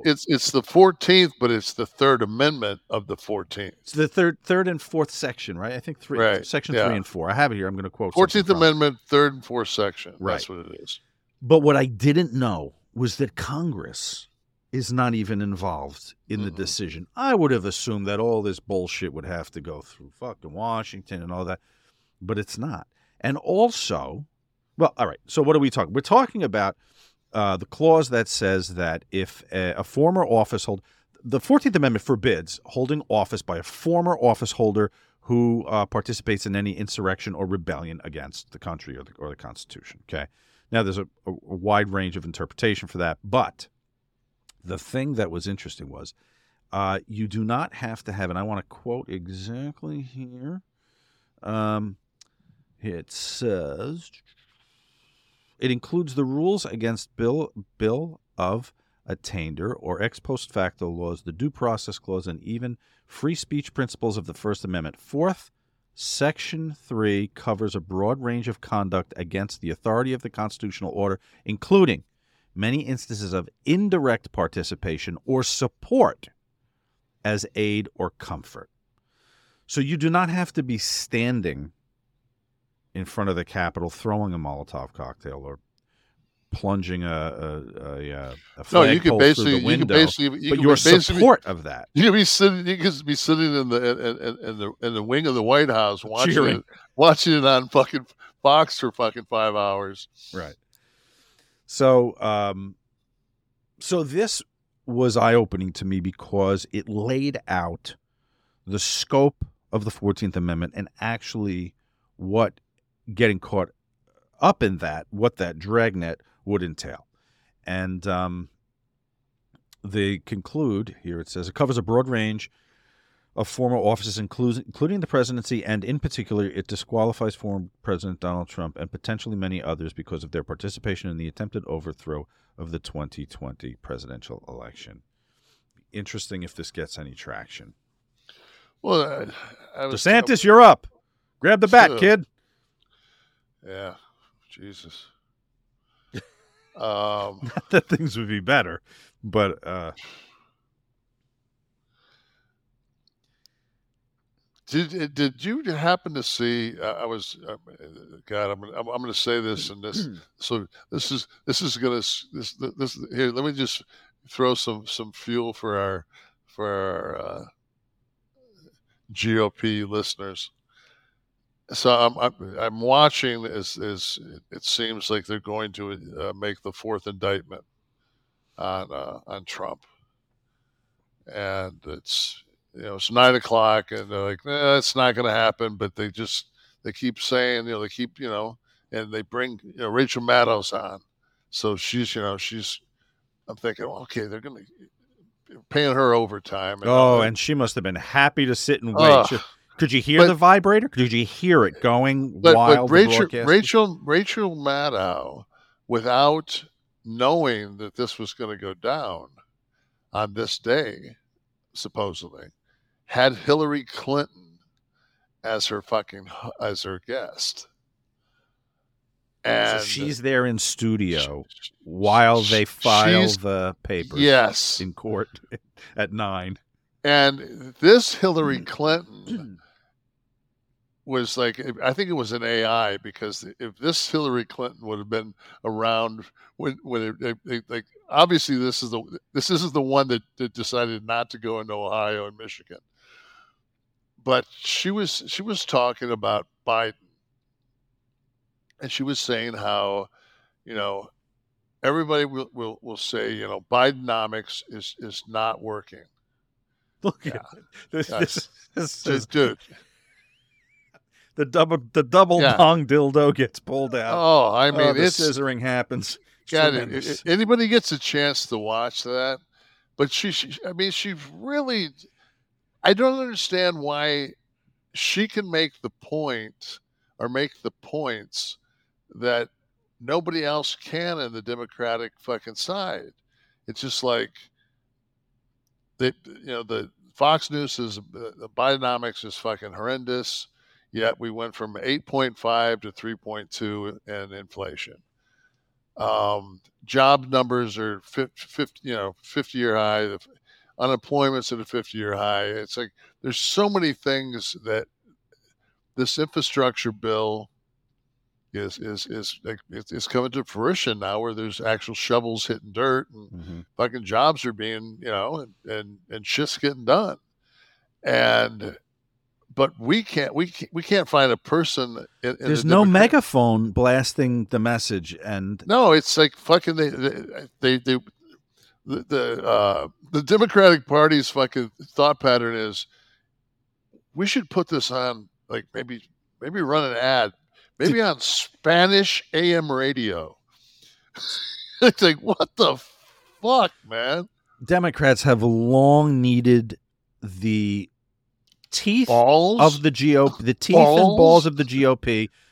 14th, but it's the Third Amendment of the 14th. It's the third and fourth section, right? I think section 3 and 4. I have it here. I'm going to quote 14th Amendment, third and fourth section. Right. That's what it is. But what I didn't know was that Congress is not even involved in the decision. I would have assumed that all this bullshit would have to go through fucking Washington and all that, but it's not. And also, well, all right, so what are we talking? We're talking about the clause that says that if a former office holder, the 14th Amendment forbids holding office by a former office holder who participates in any insurrection or rebellion against the country or the Constitution, okay? Now, there's a wide range of interpretation for that, but the thing that was interesting was you do not have to have, and I want to quote exactly here. It says, it includes the rules against bill of attainder or ex post facto laws, the due process clause, and even free speech principles of the First Amendment. Fourth, Section 3 covers a broad range of conduct against the authority of the constitutional order, including many instances of indirect participation or support as aid or comfort. So you do not have to be standing in front of the Capitol throwing a Molotov cocktail or plunging a flagpole through the window. But your support of that. You could be sitting in the wing of the White House watching it on fucking Fox for fucking 5 hours. Right. So so this was eye-opening to me because it laid out the scope of the 14th Amendment and actually what getting caught up in that, what that dragnet would entail. And they conclude, here it says, it covers a broad range of former offices, including the presidency, and in particular, it disqualifies former President Donald Trump and potentially many others because of their participation in the attempted overthrow of the 2020 presidential election. Interesting if this gets any traction. Well, DeSantis, you're up. Grab the bat, kid. Yeah, Jesus. Not that things would be better, but Did you happen to see? God, I'm going to say this and this. So this is going to here. Let me just throw some fuel for our GOP listeners. So I'm watching as it seems like they're going to make the fourth indictment on Trump, and it's. You know, it's 9:00 and they're like, it's not going to happen. But they keep saying, and they bring, Rachel Maddow's on. So I'm thinking, well, okay, they're going to paying her overtime. And and she must have been happy to sit and wait. Could you hear the vibrator? Could you hear it going wild? But Rachel Maddow, without knowing that this was going to go down on this day, supposedly, had Hillary Clinton as her guest, and so she's there in studio while they file the papers. Yes, in court at 9. And this Hillary Clinton was like, I think it was an AI, because if this Hillary Clinton would have been around when obviously this isn't the one that decided not to go into Ohio and Michigan, but she was talking about Biden, and she was saying how, everybody will say, Bidenomics is not working. Look at this. This dude. The double bong dildo gets pulled out. Oh, I mean, scissoring happens. God, anybody gets a chance to watch that, but she really. I don't understand why she can make the point or make the points that nobody else can in the Democratic fucking side. It's just like the Fox News is the Bidenomics is fucking horrendous. Yet we went from 8.5 to 3.2 in inflation. Job numbers are 50-year high. The unemployment's at a 50-year high. It's like there's so many things that this infrastructure bill is coming to fruition now, where there's actual shovels hitting dirt and fucking jobs are being and shit's getting done. And. But we can't find a person. There's no megaphone blasting the message, and no, it's like fucking the Democratic Party's fucking thought pattern is we should put this on, like, maybe run an ad, maybe on Spanish AM radio. It's like, what the fuck, man? Democrats have long needed the and balls of the GOP,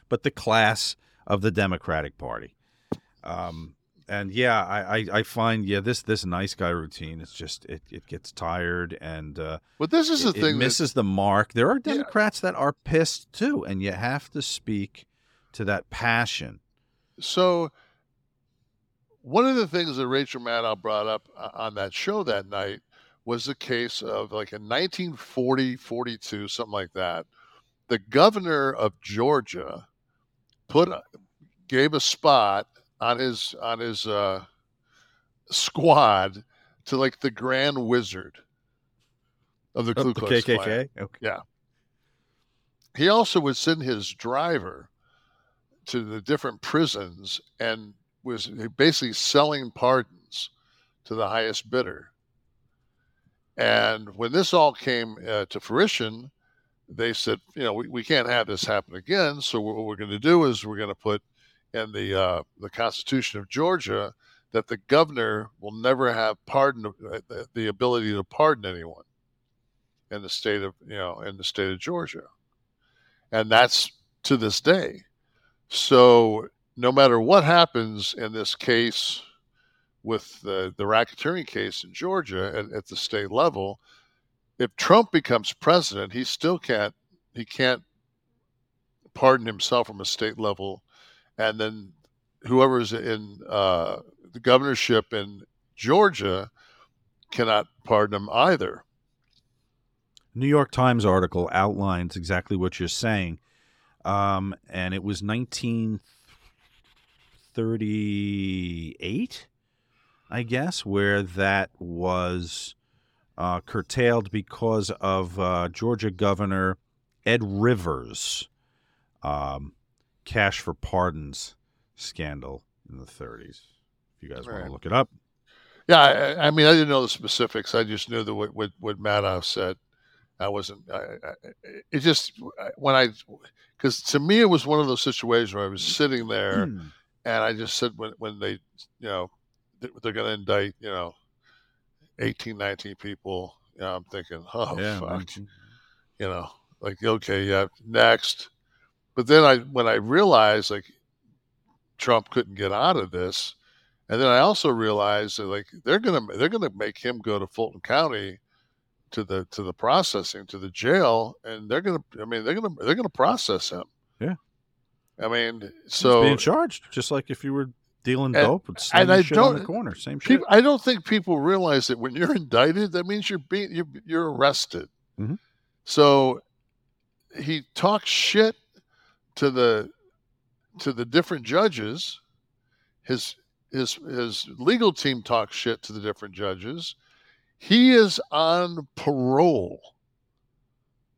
but the class of the Democratic Party. I find this nice guy routine. It's just it gets tired, and but this is the thing that misses the mark. There are Democrats that are pissed too, and you have to speak to that passion. So one of the things that Rachel Maddow brought up on that show that night was the case of, like, in 1940, 42, something like that, the governor of Georgia gave a spot on his squad to, like, the Grand Wizard of the Ku Klux Klan. KKK? Okay. Yeah. He also would send his driver to the different prisons and was basically selling pardons to the highest bidder. And when this all came to fruition, they said, we can't have this happen again. So what we're going to do is we're going to put in the Constitution of Georgia that the governor will never have the ability to pardon anyone in the state of Georgia, and that's to this day. So no matter what happens in this case, with the racketeering case in Georgia at the state level, if Trump becomes president, he still can't pardon himself from a state level. And then whoever's in the governorship in Georgia cannot pardon him either. New York Times article outlines exactly what you're saying. And it was 1938, I guess, where that was curtailed because of Georgia Governor Ed Rivers' cash for pardons scandal in the 30s. If you guys want to look it up. Yeah, I mean, I didn't know the specifics. I just knew that what Maddow said. I wasn't. It just when I, because to me it was one of those situations where I was sitting there, and I just said when they, you know, they're going to indict, you know, 18, 19 people. You know, I'm thinking, oh yeah, fuck, 19. You know, like okay, yeah, next. But then when I realized like Trump couldn't get out of this, and then I also realized that like they're gonna make him go to Fulton County. To the processing, to the jail, and they're gonna process him. Yeah, I mean, so he's being charged just like if you were dealing dope and I shit on the corner, same shit. I don't think people realize that when you're indicted, that means you're arrested. Mm-hmm. So he talks shit to the different judges. His legal team talks shit to the different judges. He is on parole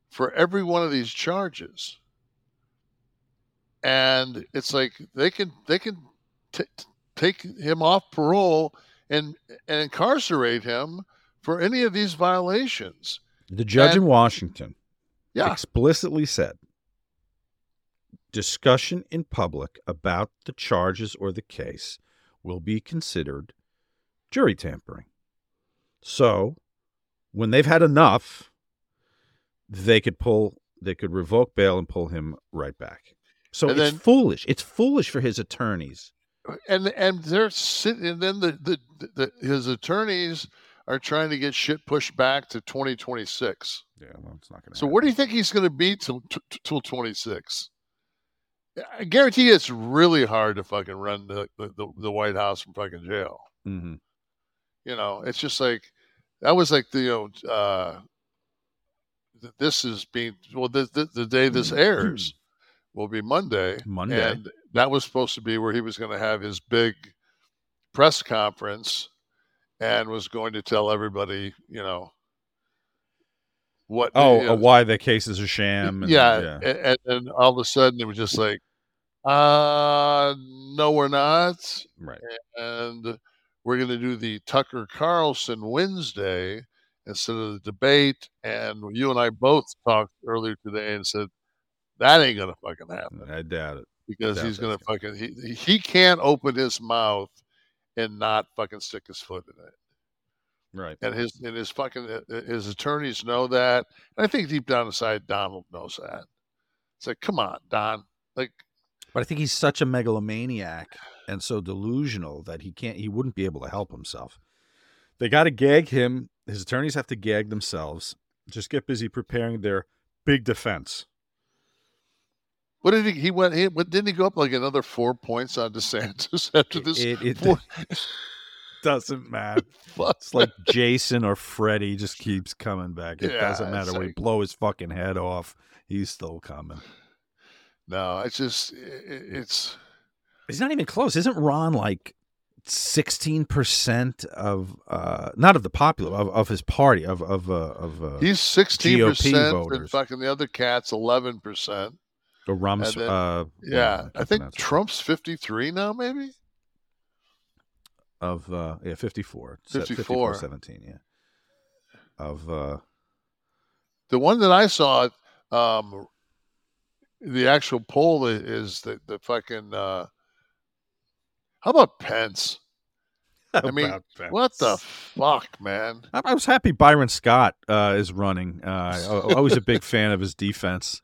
for every one of these charges, and it's like they can take him off parole and incarcerate him for any of these violations. The judge in Washington explicitly said, discussion in public about the charges or the case will be considered jury tampering. So, when they've had enough, they could revoke bail and pull him right back. So and it's foolish. It's foolish for his attorneys. And they're sitting. And then his attorneys are trying to get shit pushed back to 2026. Yeah, well, it's not going to. So, happen. What do you think he's going to be till 26? I guarantee it's really hard to fucking run the White House from fucking jail. Mm-hmm. You know, it's just like that was like the this is being the day this airs will be Monday, and that was supposed to be where he was going to have his big press conference and was going to tell everybody, you know, why the cases are sham, and all of a sudden it was just like, no, we're not, right, and we're going to do the Tucker Carlson Wednesday instead of the debate. And you and I both talked earlier today and said, that ain't going to fucking happen. I doubt it. Because he's going to fucking, he can't open his mouth and not fucking stick his foot in it. Right. And his attorneys know that. And I think deep down inside, Donald knows that. It's like, come on, Don. Like, but I think he's such a megalomaniac and so delusional that he wouldn't be able to help himself. They got to gag him. His attorneys have to gag themselves. Just get busy preparing their big defense. What did he went? Didn't he go up like another 4 points on DeSantis after this? It doesn't matter. It's like Jason or Freddie just keeps coming back. It doesn't matter. When he blow his fucking head off, he's still coming. No, it's just, it's not even close. Isn't Ron like 16% of, not of the popular, of his party, of he's 16% and fucking the other cat's 11%. The Rum's, then, I think Trump's 53 now, maybe? 54. 54. 17, yeah. Of, the one that I saw, the actual poll is the fucking. How about Pence? Pence. What the fuck, man? I was happy Byron Scott is running. Always a big fan of his defense.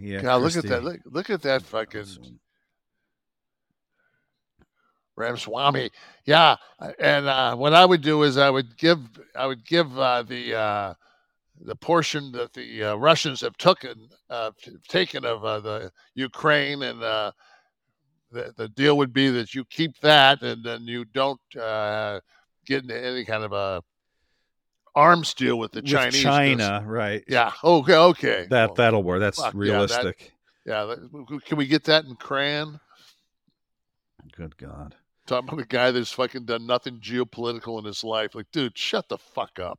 Yeah, God, look at that! Look at that fucking Ramaswamy. Yeah, and what I would do is I would give the. The portion that the Russians have taken of the Ukraine, and the deal would be that you keep that, and then you don't get into any kind of a arms deal with the Chinese. China, right? Yeah. Okay. Okay. That'll work. That's realistic. Yeah. Can we get that in Cran? Good God. Talking about a guy that's fucking done nothing geopolitical in his life. Like, dude, shut the fuck up.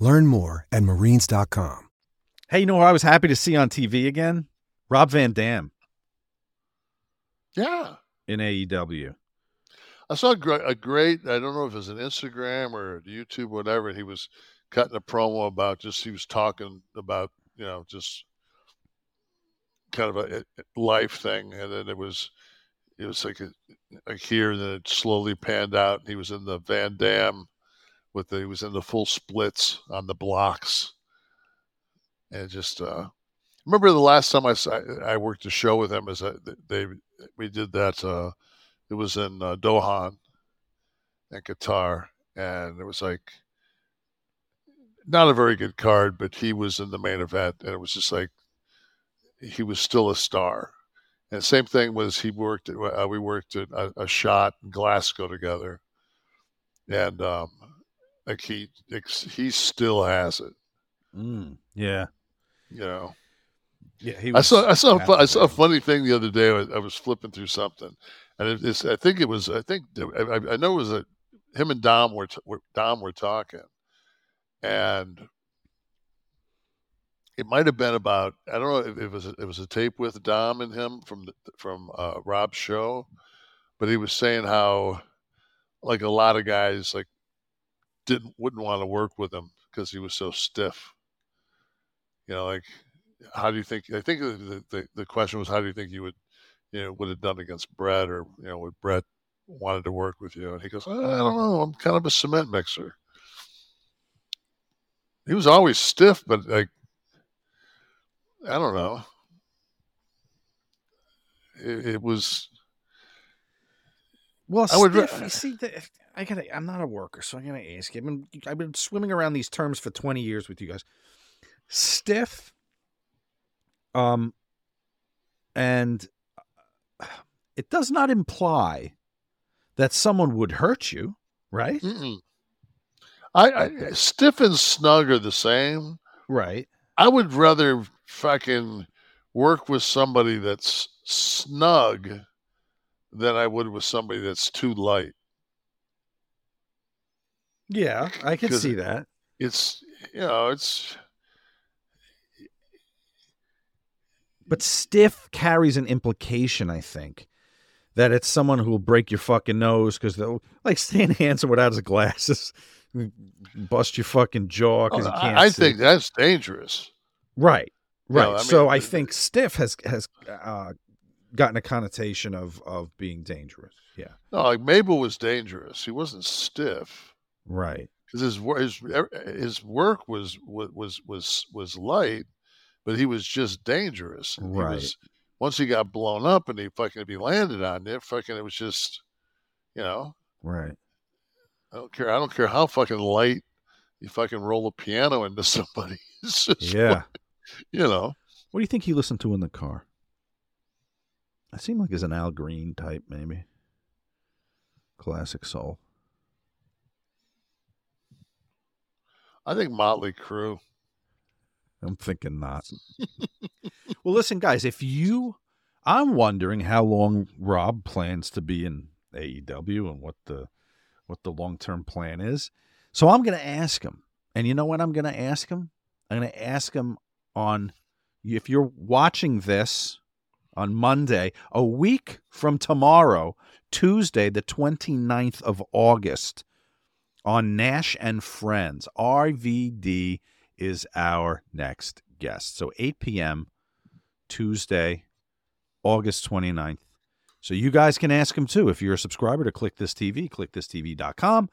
Learn more at marines.com. Hey, you know what I was happy to see on TV again? Rob Van Dam. Yeah. In AEW. I saw a great, I don't know if it was an Instagram or YouTube, whatever, and he was cutting a promo about just, he was talking about, you know, just kind of a life thing. And then it was like a here, and then it slowly panned out. And he was in the Van Dam. He was in the full splits on the blocks, and just remember the last time I worked a show with him we did that. It was in Doha and Qatar, and it was like not a very good card, but he was in the main event, and it was just like he was still a star. And same thing was we worked at a shot in Glasgow together, and. Like he still has it. Yeah, you know. Yeah, he. I saw a funny thing the other day. I was flipping through something, and I know it was him and Dom were talking, and it might have been about, I don't know if it was a tape with Dom and him from Rob's show, but he was saying how like a lot of guys like. Wouldn't want to work with him because he was so stiff. You know, like, how do you think? I think the question was, how do you think you would have done against Brett, or would Brett wanted to work with you? And he goes, I don't know. I'm kind of a cement mixer. He was always stiff, but like, I don't know. It was. Well, I'm not a worker, so I'm going to ask you. I've been swimming around these terms for 20 years with you guys. Stiff, and it does not imply that someone would hurt you, right? I stiff and snug are the same, right? I would rather fucking work with somebody that's snug than I would with somebody that's too light. Yeah, I can see that. But stiff carries an implication, I think, that it's someone who will break your fucking nose because they'll, like Stan Hansen without his glasses, bust your fucking jaw because he can't see. I think that's dangerous. Right. You know, I think stiff has gotten a connotation of being dangerous. Yeah. No, like Mabel was dangerous. He wasn't stiff. Right, because his work was light, but he was just dangerous. And right, once he got blown up and he landed on it, it was just, Right, I don't care how fucking light you roll a piano into somebody. It's just, yeah, What do you think he listened to in the car? I seem like he's an Al Green type, maybe. Classic soul. I think Motley Crue. I'm thinking not. Well, listen, guys, I'm wondering how long Rob plans to be in AEW and what the long-term plan is. So I'm going to ask him, And you know what I'm going to ask him? I'm going to ask him on, if you're watching this on Monday, a week from tomorrow, Tuesday, the 29th of August, on Nash and Friends, RVD is our next guest. So 8 p.m. Tuesday, August 29th. So you guys can ask him too. If you're a subscriber to Click This TV, clickthisTV.com,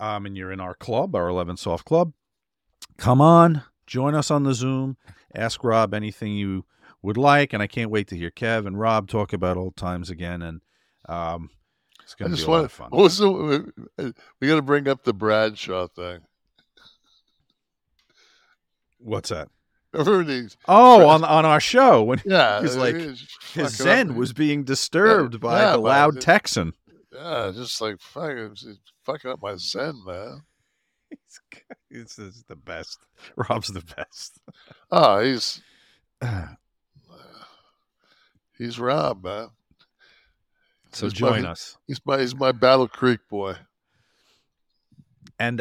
and you're in our club, our 11 Soft Club, come on, join us on the Zoom. Ask Rob anything you would like, and I can't wait to hear Kev and Rob talk about old times again. And it's going to be a lot of fun. Also, we got to bring up the Bradshaw thing. What's that? On our show when he's like his zen was being disturbed by the loud Texan. Yeah, just like fucking up my zen, man. He's the best. Rob's the best. Oh, he's Rob, man. So he's join us. He's my Battle Creek boy. And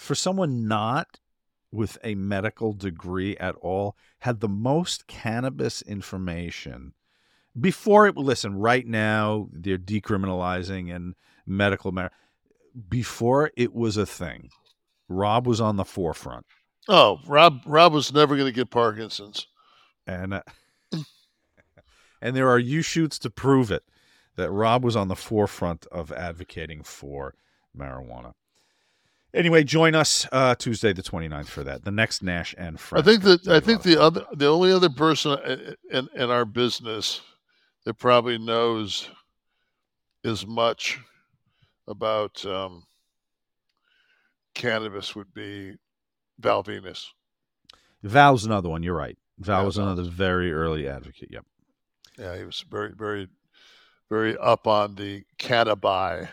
for someone not with a medical degree at all, had the most cannabis information before it. Listen, right now they're decriminalizing and medical marijuana. Before it was a thing, Rob was on the forefront. Oh, Rob was never going to get Parkinson's, and there are U-shoots to prove it that Rob was on the forefront of advocating for marijuana. Anyway, join us Tuesday the 29th for that. The next Nash and Friends. I think the only other person in our business that probably knows as much about cannabis would be Val Venis. Val's another one. You're right. Val was another very early advocate. Yep. Yeah, he was very, very, very up on the cannabis.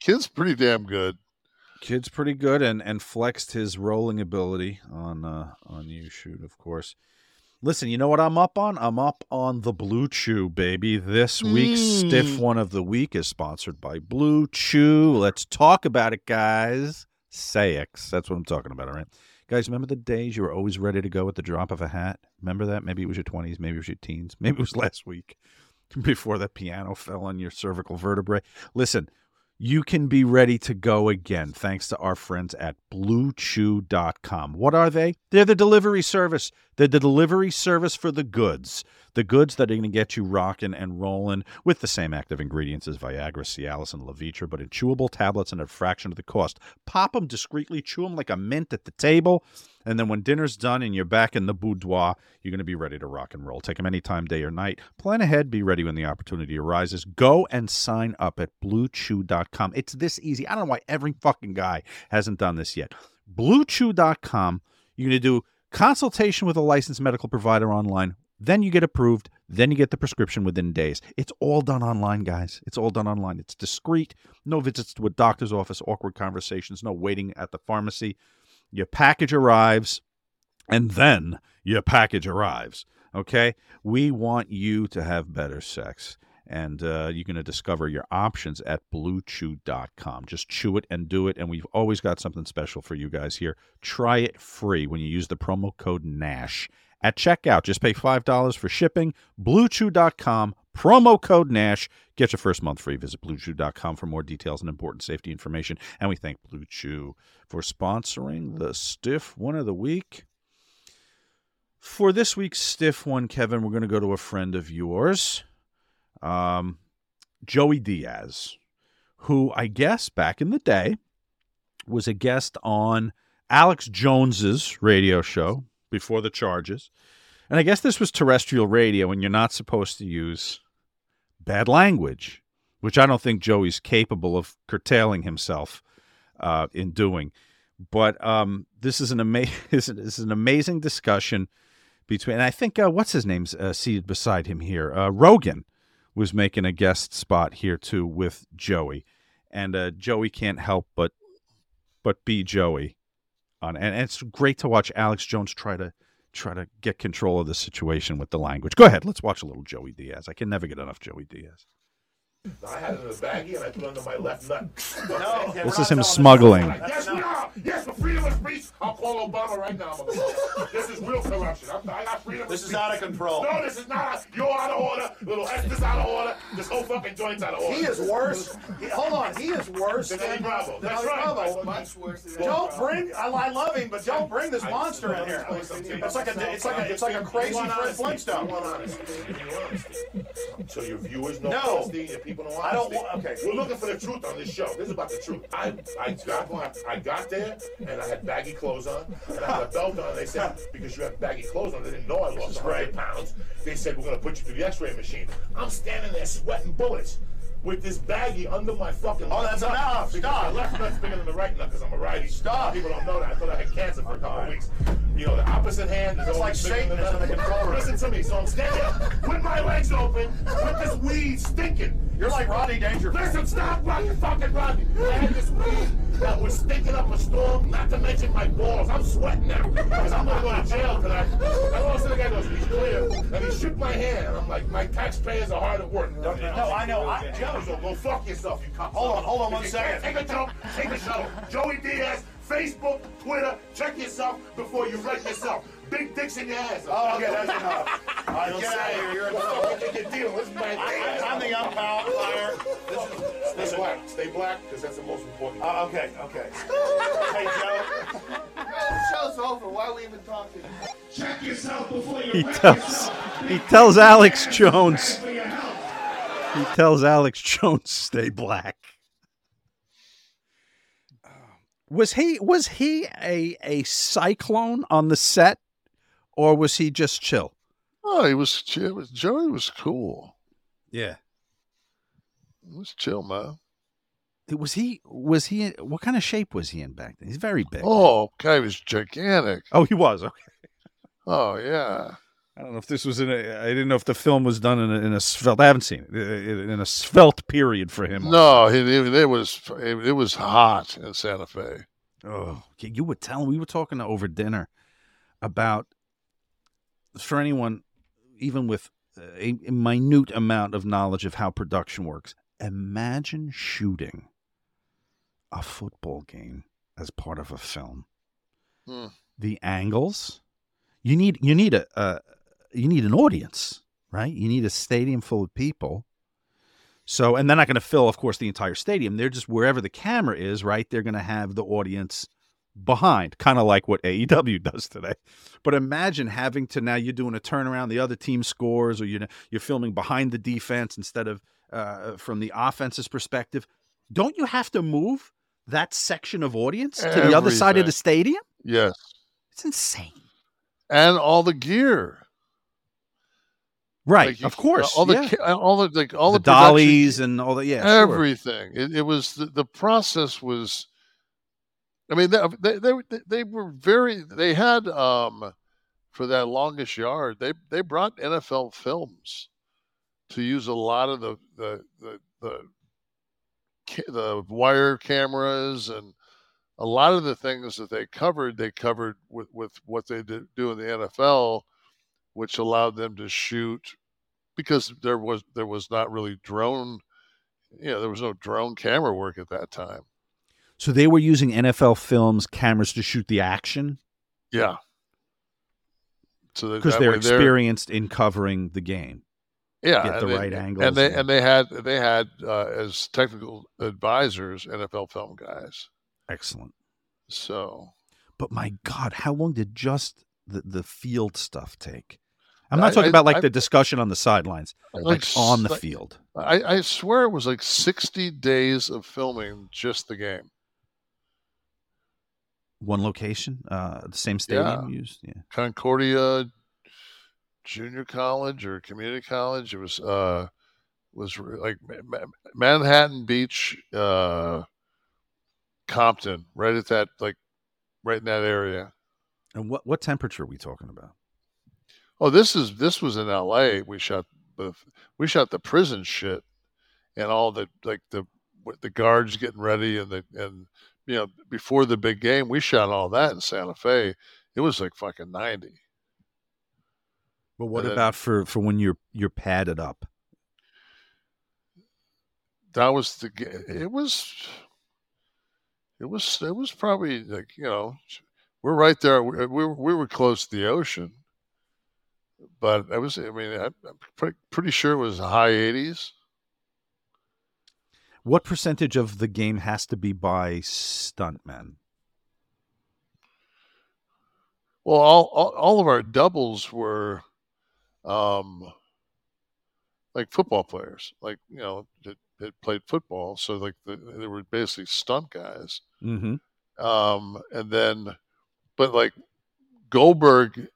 Kid's pretty damn good. Kid's pretty good and flexed his rolling ability on U-Shoot, of course. Listen, you know what I'm up on? I'm up on the Blue Chew, baby. This week's Stiff One of the Week is sponsored by Blue Chew. Let's talk about it, guys. Sayx. That's what I'm talking about, all right? Guys, remember the days you were always ready to go at the drop of a hat? Remember that? Maybe it was your 20s. Maybe it was your teens. Maybe it was last week before that piano fell on your cervical vertebrae. Listen. You can be ready to go again thanks to our friends at BlueChew.com. What are they? They're the delivery service. They're the delivery service for the goods that are going to get you rocking and rolling with the same active ingredients as Viagra, Cialis, and Levitra, but in chewable tablets and at a fraction of the cost. Pop them discreetly, chew them like a mint at the table, and then when dinner's done and you're back in the boudoir, you're going to be ready to rock and roll. Take them anytime, day or night. Plan ahead. Be ready when the opportunity arises. Go and sign up at BlueChew.com. It's this easy. I don't know why every fucking guy hasn't done this yet. BlueChew.com. You're going to do consultation with a licensed medical provider online. Then you get approved. Then you get the prescription within days. It's all done online, guys. It's all done online. It's discreet. No visits to a doctor's office, awkward conversations, no waiting at the pharmacy. Your package arrives, and then your package arrives, okay? We want you to have better sex, and you're going to discover your options at BlueChew.com. Just chew it and do it, and we've always got something special for you guys here. Try it free when you use the promo code NASH at checkout. Just pay $5 for shipping. BlueChew.com, promo code NASH. Get your first month free. Visit BlueChew.com for more details and important safety information. And we thank Blue Chew for sponsoring the Stiff One of the Week. For this week's Stiff One, Kevin, we're going to go to a friend of yours, Joey Diaz, who I guess back in the day was a guest on Alex Jones's radio show before the charges. And I guess this was terrestrial radio, and you're not supposed to use bad language, which I don't think Joey's capable of curtailing himself in doing. But this is an amazing discussion between, and I think, what's his name's seated beside him here? Rogan was making a guest spot here, too, with Joey. And Joey can't help but be Joey. And it's great to watch Alex Jones try to get control of the situation with the language. Go ahead. Let's watch a little Joey Diaz. I can never get enough Joey Diaz. I had it in a baggie and I put it under my left nut. No, this is him smuggling. Yes, we are. Yes, the freedom of speech. I'll call Obama right now. This is real corruption. I got freedom. This is out of control. No, this is not. You're out of order. Little Esther's out of order. This whole fucking joint's out of order. He is worse. Hold on. He is worse than Bravo. That's right. Much worse. Don't bring. I love him, but don't bring this monster in here. It's like a crazy Fred Flintstone. So your viewers know. No. I don't want, okay. We're looking for the truth on this show. This is about the truth. I got there, and I had baggy clothes on, and I had a belt on. They said, because you have baggy clothes on, they didn't know I lost 100 pounds. They said, we're going to put you through the x-ray machine. I'm standing there sweating bullets with this baggie under my fucking... Oh, that's enough. Stop. My left nut's bigger than the right nut because I'm a righty. Stop. People don't know that. I thought I had cancer for a couple of weeks. You know, the opposite hand is always bigger than the other. Listen to me. So I'm standing with my legs open, with this weed stinking. You're like Rodney Dangerfield. Listen, stop, Rodney, fucking Rodney. I had this weed that was stinking up a storm, not to mention my balls. I'm sweating now because I'm going to go to jail tonight. And all of a sudden, the guy goes, he's clear. And he shook my hand. And I'm like, my taxpayers are hard at work. No, I know. So go fuck yourself, you cop. Hold on one second. Take a jump, take a shuttle. Joey Diaz, Facebook, Twitter, check yourself before you wreck yourself. Big dicks in your ass. Oh, okay, that's enough. I don't say you're a deal. This is my thing. I'm the umpire. This is stay black. Stay black, because that's the most important. Okay. Hey, Joe. The show's over. Why are we even talking? Check yourself before you wreck yourself. He tells Alex Jones. He tells Alex Jones, "Stay black." Was he a cyclone on the set, or was he just chill? Oh, he was chill. Joey was cool. Yeah, he was chill, man. Was he? What kind of shape was he in back then? He's very big. Oh, okay, he was gigantic. Oh, he was okay. Oh yeah. I don't know if this was I didn't know if the film was done in a svelte. I haven't seen it in a svelte period for him. No, it was hot in Santa Fe. Oh, you were telling. We were talking over dinner about, for anyone, even with a minute amount of knowledge of how production works, imagine shooting a football game as part of a film. Hmm. The angles you need an audience, right? You need a stadium full of people. So, and they're not going to fill, of course, the entire stadium. They're just wherever the camera is, right? They're going to have the audience behind, kind of like what AEW does today. But imagine having to, now you're doing a turnaround, the other team scores, or you're filming behind the defense instead of from the offense's perspective. Don't you have to move that section of audience to the other side of the stadium? Yes. It's insane. And all the gear. Right, like of course. All the dollies and all the everything. Sure. It was the process was. I mean, they were very. They had for that longest yard. They brought NFL films to use a lot of the wire cameras and a lot of the things that they covered with what they do in the NFL. Which allowed them to shoot, because there was not really drone, there was no drone camera work at that time. So they were using NFL films cameras to shoot the action? Yeah. So because they're experienced in covering the game. Yeah, get the right angles. And they had as technical advisors NFL film guys. Excellent. So, but my God, how long did just the field stuff take? I'm not talking about the discussion on the sidelines, on the field. I swear it was 60 days of filming just the game. One location, the same stadium used. Yeah. Concordia Junior College or Community College. It was like Manhattan Beach, Compton, right in that area. And what temperature are we talking about? Oh, this was in LA. We shot the prison shit and all the guards getting ready and before the big game, we shot all that in Santa Fe. It was like fucking 90. But what about for when you're padded up? that was the it was probably like, you know, we're right there. We were close to the ocean, but I was, I mean, I'm pretty sure it was high 80s. What percentage of the game has to be by stuntmen? Well, all of our doubles were, like football players, like, you know, that played football. So like they were basically stunt guys. Mm-hmm. And then, but like Goldberg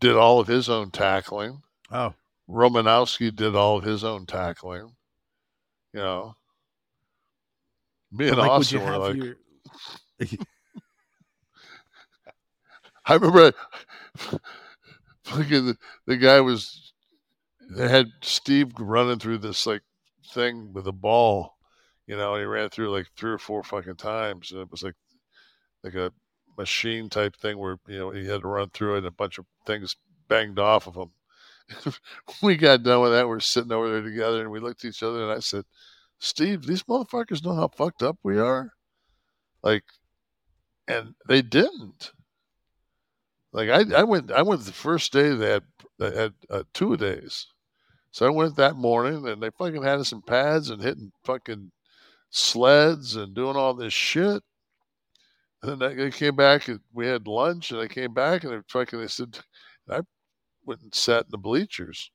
did all of his own tackling. Oh, Romanowski did all of his own tackling. You know, me and Austin were like. I remember the guy was. They had Steve running through this like thing with a ball, you know, and he ran through like three or four fucking times, and it was like a machine type thing where, you know, he had to run through it, and a bunch of things banged off of him. We got done with that. We're sitting over there together, and we looked at each other, and I said, "Steve, these motherfuckers know how fucked up we are." Like, and they didn't. Like I went the first day they had 2 days, so I went that morning, and they fucking had us in pads and hitting fucking sleds and doing all this shit. And then they came back, and we had lunch, and I came back, and they said, I went and sat in the bleachers.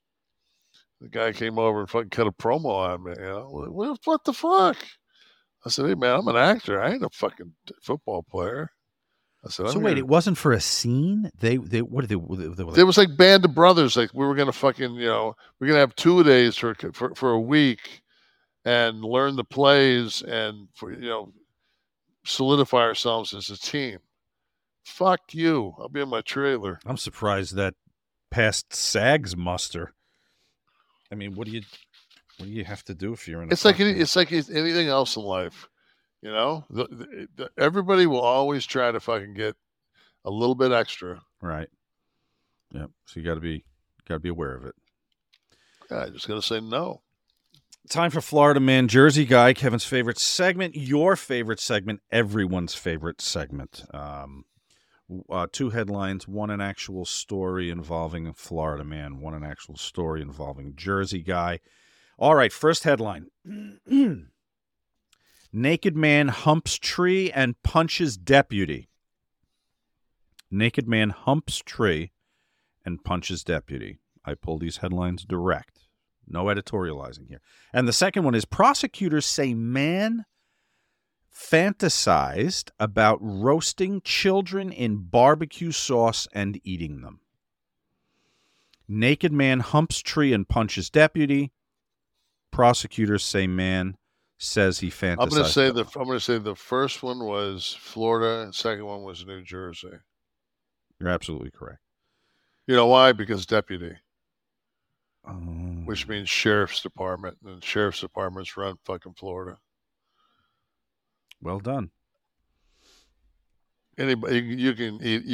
The guy came over and fucking cut a promo on me. You know, what the fuck? I said, "Hey man, I'm an actor. I ain't a fucking football player." I said, "So wait, it wasn't for a scene? They what did they like? It was like Band of Brothers. Like we were gonna fucking, you know, we're gonna have 2 days for a week and learn the plays and, for, you know, solidify ourselves as a team." Fuck you! I'll be in my trailer. I'm surprised that past SAG's muster. I mean, what do you have to do if you're in? It's like anything else in life, you know. Everybody will always try to fucking get a little bit extra, right? Yeah, so you got to be aware of it. Yeah, I'm just gonna say no. Time for Florida Man, Jersey Guy, Kevin's favorite segment, your favorite segment, everyone's favorite segment. Two headlines, one an actual story involving Florida Man, one an actual story involving Jersey Guy. All right, first headline. Naked man humps tree and punches deputy. Naked man humps tree and punches deputy. I pull these headlines direct. No editorializing here. And the second one is prosecutors say man fantasized about roasting children in barbecue sauce and eating them. Naked man humps tree and punches deputy. Prosecutors say man says he fantasized. I'm going to say the first one was Florida. Second one was New Jersey. You're absolutely correct. You know why? Because deputy. Which means sheriff's department, and sheriff's departments run fucking Florida. Well done. Anybody you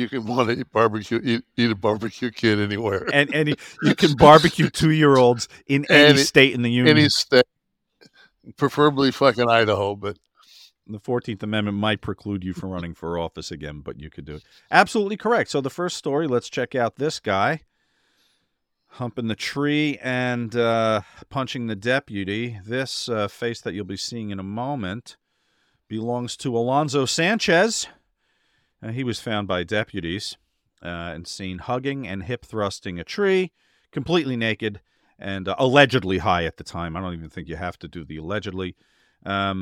can want to eat barbecue, eat a barbecue kid anywhere, and you can barbecue 2-year-olds in any state in the union. Any state, preferably fucking Idaho, but the 14th Amendment might preclude you from running for office again. But you could do it. Absolutely correct. So the first story, let's check out this guy. Humping the tree and punching the deputy. This face that you'll be seeing in a moment belongs to Alonzo Sanchez. He was found by deputies and seen hugging and hip-thrusting a tree, completely naked and allegedly high at the time. I don't even think you have to do the allegedly. When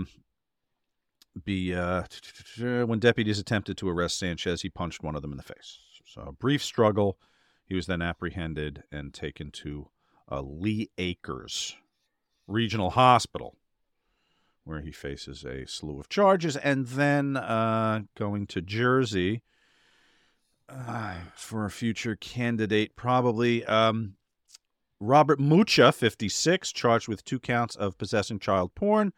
deputies attempted to arrest Sanchez, he punched one of them in the face. So a brief struggle. He was then apprehended and taken to Lee Acres Regional Hospital, where he faces a slew of charges. And then going to Jersey for a future candidate, probably. Robert Mucha, 56, charged with 2 counts of possessing child porn.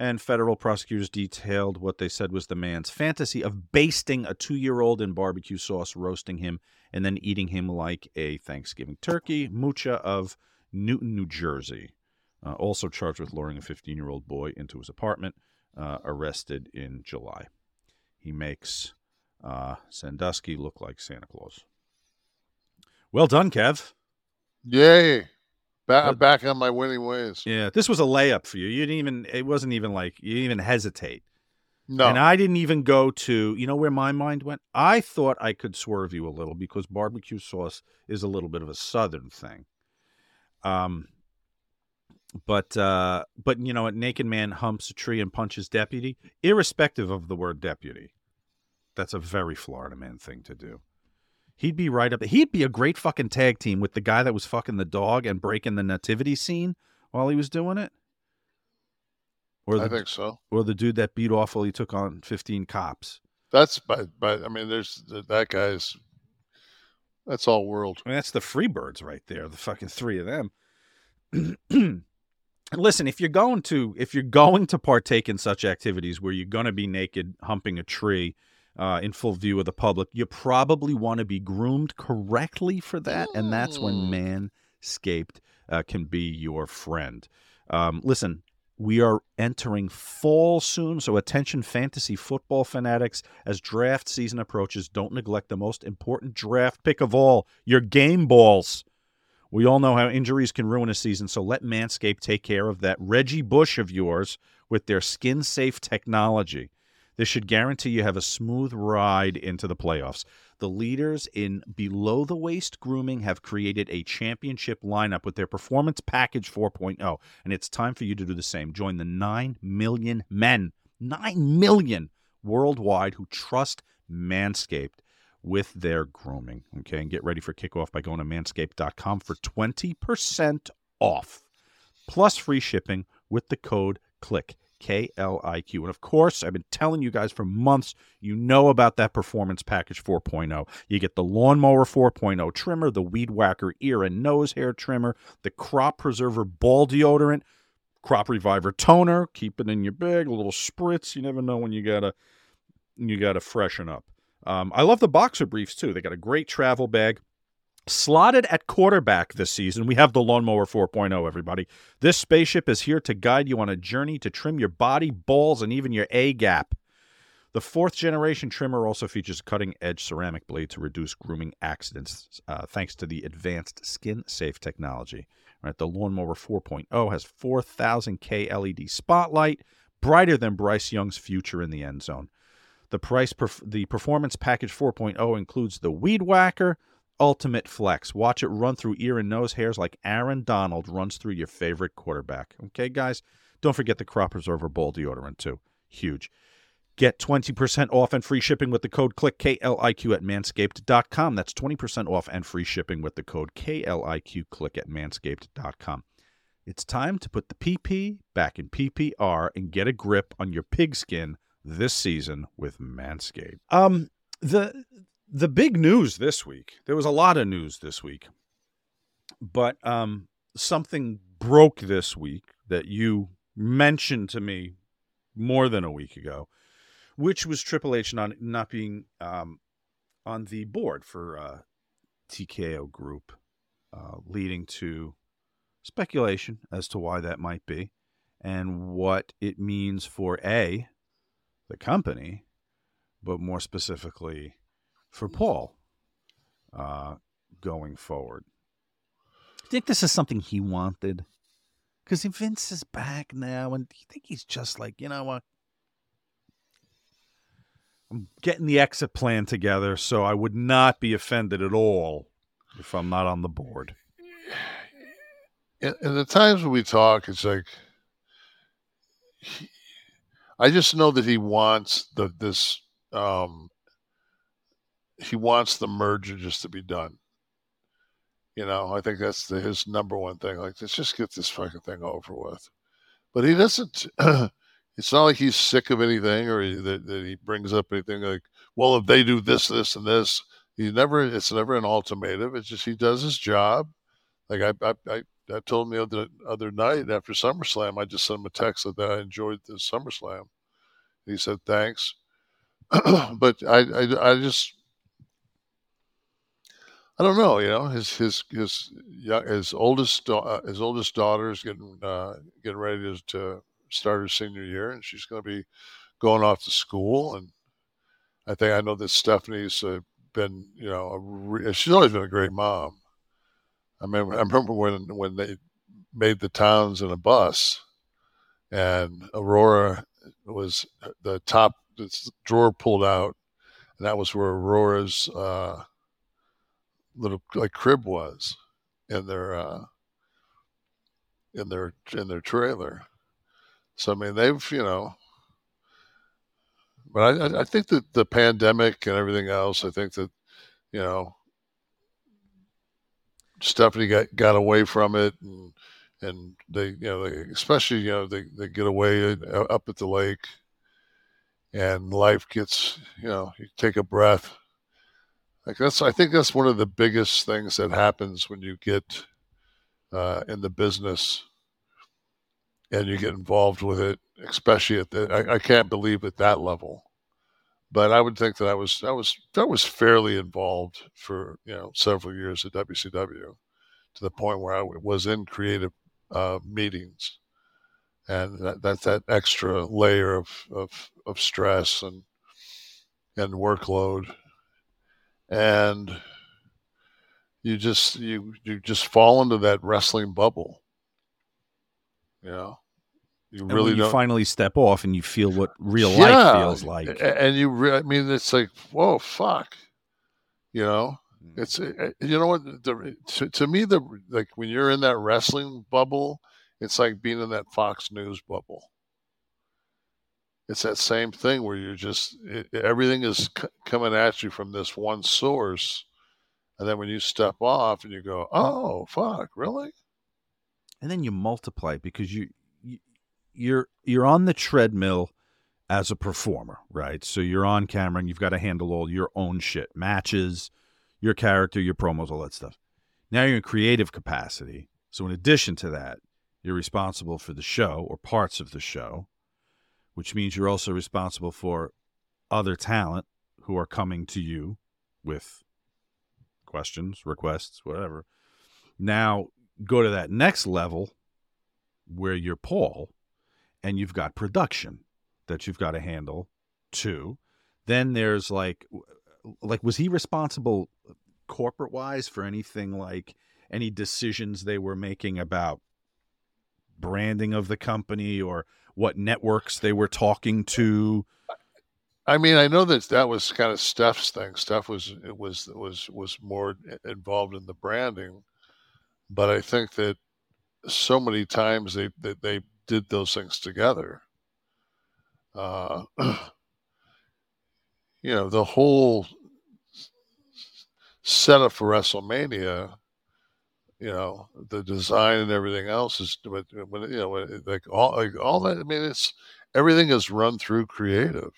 And federal prosecutors detailed what they said was the man's fantasy of basting a 2-year-old in barbecue sauce, roasting him, and then eating him like a Thanksgiving turkey. Mucha of Newton, New Jersey, also charged with luring a 15-year-old boy into his apartment, arrested in July. He makes Sandusky look like Santa Claus. Well done, Kev. Yay. Back on my winning ways. Yeah, this was a layup for you. You didn't even hesitate. No. And I didn't even go to, you know where my mind went? I thought I could swerve you a little because barbecue sauce is a little bit of a Southern thing. But you know, a naked man humps a tree and punches deputy, irrespective of the word deputy. That's a very Florida man thing to do. He'd be right up. He'd be a great fucking tag team with the guy that was fucking the dog and breaking the nativity scene while he was doing it. I think so. Or the dude that beat off while he took on 15 cops. That's all world. I mean, that's the Freebirds right there. The fucking three of them. Listen, if you're going to partake in such activities where you're going to be naked, humping a tree, in full view of the public, you probably want to be groomed correctly for that, and that's when Manscaped can be your friend. Listen, we are entering fall soon, so attention fantasy football fanatics. As draft season approaches, don't neglect the most important draft pick of all, your game balls. We all know how injuries can ruin a season, so let Manscaped take care of that Reggie Bush of yours with their skin-safe technology. This should guarantee you have a smooth ride into the playoffs. The leaders in below-the-waist grooming have created a championship lineup with their Performance Package 4.0, and it's time for you to do the same. Join the 9 million men, 9 million worldwide, who trust Manscaped with their grooming. Okay, and get ready for kickoff by going to manscaped.com for 20% off, plus free shipping with the code CLIQ. KLIQ. And of course, I've been telling you guys for months, you know about that Performance Package 4.0. You get the Lawnmower 4.0 trimmer, the Weed Whacker ear and nose hair trimmer, the Crop Preserver ball deodorant, Crop Reviver toner, keep it in your bag, a little spritz. You never know when you gotta freshen up. I love the boxer briefs too. They got a great travel bag. Slotted at quarterback this season, we have the Lawnmower 4.0, everybody. This spaceship is here to guide you on a journey to trim your body, balls, and even your A-gap. The fourth-generation trimmer also features a cutting-edge ceramic blade to reduce grooming accidents thanks to the advanced skin-safe technology. All right, the Lawnmower 4.0 has 4,000K LED spotlight, brighter than Bryce Young's future in the end zone. The Performance Package 4.0 includes the Weed Whacker, Ultimate Flex. Watch it run through ear and nose hairs like Aaron Donald runs through your favorite quarterback. Okay, guys? Don't forget the Crop Preserver Bowl Deodorant, too. Huge. Get 20% off and free shipping with the code CLIQ, KLIQ, at manscaped.com. That's 20% off and free shipping with the code KLIQ, CLIQ, at manscaped.com. It's time to put the PP back in PPR and get a grip on your pigskin this season with Manscaped. The big news this week, there was a lot of news this week, but something broke this week that you mentioned to me more than a week ago, which was Triple H not being on the board for TKO Group, leading to speculation as to why that might be and what it means for the company, but more specifically for Paul going forward. Do you think this is something he wanted? Because Vince is back now, and do you think he's just like, you know what? I'm getting the exit plan together, so I would not be offended at all if I'm not on the board. In the times when we talk, it's like, I just know that he wants he wants the merger just to be done. You know, I think that's his number one thing. Like, let's just get this fucking thing over with. But he doesn't, it's not like he's sick of anything or that he brings up anything like, well, if they do this, this, and this, it's never an ultimatum. It's just, he does his job. Like I told him the other night after SummerSlam, I just sent him a text that I enjoyed the SummerSlam. He said, thanks. But I just, I don't know, you know, his oldest daughter is getting ready to start her senior year, and she's going to be going off to school. And I know that Stephanie's been, you know, she's always been a great mom. I remember when they made the towns in a bus, and Aurora was the top drawer pulled out, and that was where Aurora's little like crib was in their trailer. So I mean, they've, you know, but I think that the pandemic and everything else, I think that, you know, Stephanie got away from it, and they, you know, they get away up at the lake, and life gets, you know, you take a breath. I think that's one of the biggest things that happens when you get in the business and you get involved with it, especially at the, I can't believe at that level, but I would think that I was fairly involved for, you know, several years at WCW, to the point where I was in creative meetings, and that's that extra layer of stress and workload. And you just fall into that wrestling bubble. You know, you finally step off and you feel what real life feels like. And it's like, whoa, fuck. You know, it's, you know what, to me, like when you're in that wrestling bubble, it's like being in that Fox News bubble. It's that same thing where you're just, everything is coming at you from this one source. And then when you step off and you go, oh, fuck, really? And then you multiply, because you're on the treadmill as a performer, right? So you're on camera and you've got to handle all your own shit, matches, your character, your promos, all that stuff. Now you're in creative capacity. So in addition to that, you're responsible for the show or parts of the show, which means you're also responsible for other talent who are coming to you with questions, requests, whatever. Now go to that next level where you're Paul and you've got production that you've got to handle too. Then there's like, was he responsible corporate wise for anything, like any decisions they were making about branding of the company or what networks they were talking to? I mean, I know that was kind of Steph's thing. Steph was more involved in the branding, but I think that so many times they did those things together. You know, the whole setup for WrestleMania, you know, the design and everything else is, but you know, like all that. I mean, it's, everything is run through creative,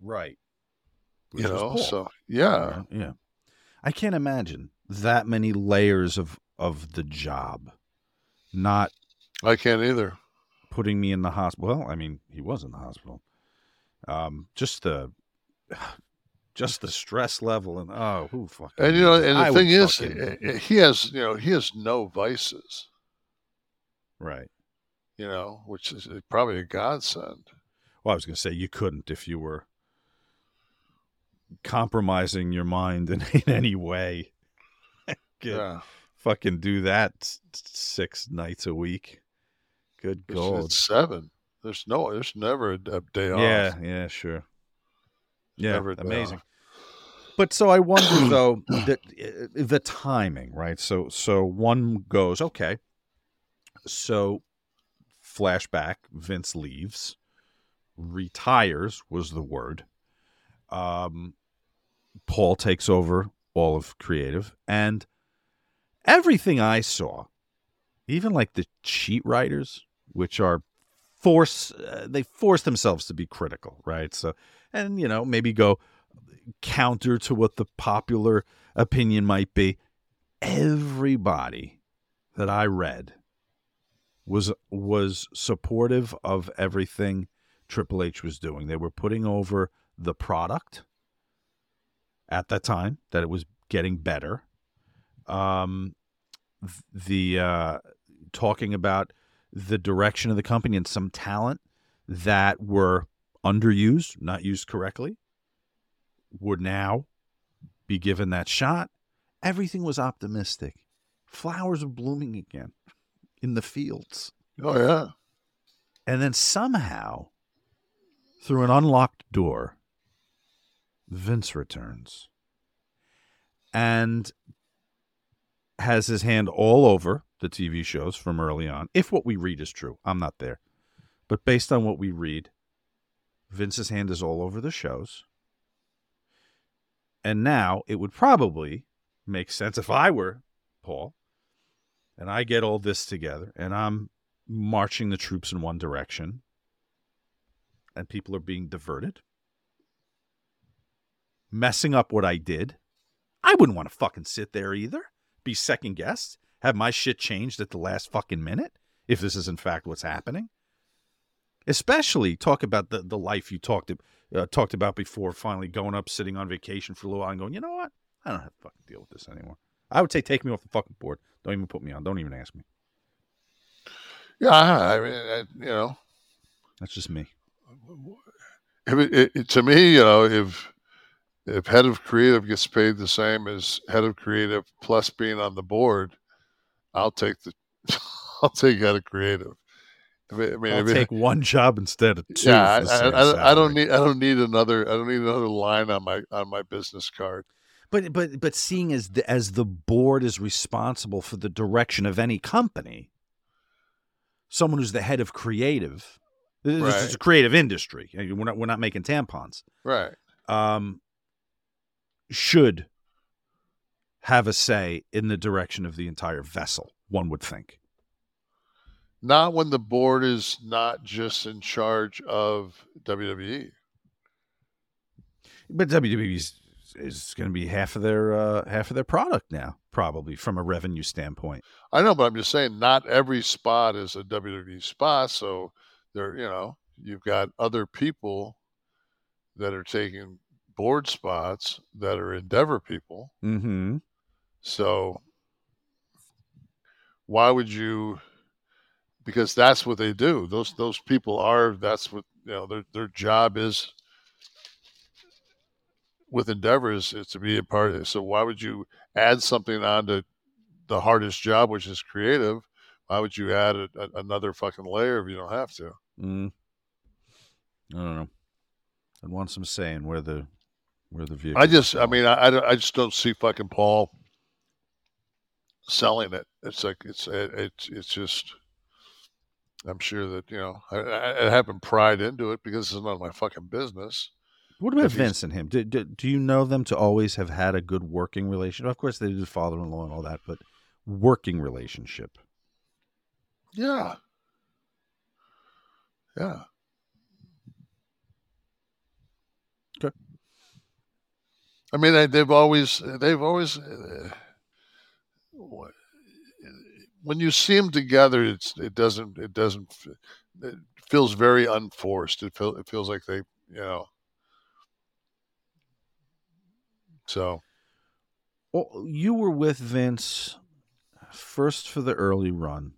right? Which, you know, cool. So yeah. I can't imagine that many layers of the job. Not, I can't either. Putting me in the hospital. Well, I mean, he was in the hospital. Just the stress level, and and you know, and the thing is, he has no vices, right? You know, which is probably a godsend. Well, I was going to say you couldn't if you were compromising your mind in any way. Fucking do that 6 nights a week. Good God, it's 7. There's never a day off. Yeah, sure. Yeah, amazing. But so I wonder, though, that the timing, right? So one goes, okay, so flashback, Vince leaves, retires was the word. Paul takes over all of creative, and everything I saw, even like the cheat writers, which are they force themselves to be critical, right? So, and, you know, maybe go counter to what the popular opinion might be. Everybody that I read was supportive of everything Triple H was doing. They were putting over the product at that time, that it was getting better. Talking about the direction of the company and some talent that were underused, not used correctly, would now be given that shot. Everything was optimistic. Flowers were blooming again in the fields. Oh, yeah. And then somehow, through an unlocked door, Vince returns and has his hand all over the TV shows from early on, if what we read is true. I'm not there. But based on what we read, Vince's hand is all over the shows. And now it would probably make sense if I were Paul and I get all this together and I'm marching the troops in one direction and people are being diverted, messing up what I did. I wouldn't want to fucking sit there either, be second guessed, have my shit changed at the last fucking minute, if this is in fact what's happening. Especially talk about the life you talked about before, finally going up, sitting on vacation for a little while and going, you know what? I don't have to fucking deal with this anymore. I would say take me off the fucking board. Don't even put me on. Don't even ask me. Yeah, I mean, you know. That's just me. To me, you know, if head of creative gets paid the same as head of creative plus being on the board, I'll take head of creative. Take one job instead of two. Yeah, I don't need another line on my business card. But seeing as the board is responsible for the direction of any company, someone who's the head of creative, this is a creative industry. We're not making tampons, right? Should have a say in the direction of the entire vessel. One would think. Not when the board is not just in charge of WWE. But WWE is going to be half of their product now, probably, from a revenue standpoint. I know, but I'm just saying not every spot is a WWE spot, so there, you know, you've got other people that are taking board spots that are Endeavor people. Mm-hmm. So why would you... Because that's what they do. Those people are. That's what, you know. Their job is with Endeavor is to be a part of it. So why would you add something onto the hardest job, which is creative? Why would you add another fucking layer if you don't have to? I don't know. I'd want some say in where the vehicle. I just don't see fucking Paul selling it. It's just. I'm sure that, you know, I haven't pried into it because it's none of my fucking business. What about Vince and him? Do you know them to always have had a good working relationship? Of course, they did father-in-law and all that, but working relationship. Yeah. Yeah. Okay. I mean, they've always. When you see them together, it feels very unforced. It feels like they, you know. So. Well, you were with Vince first for the early run,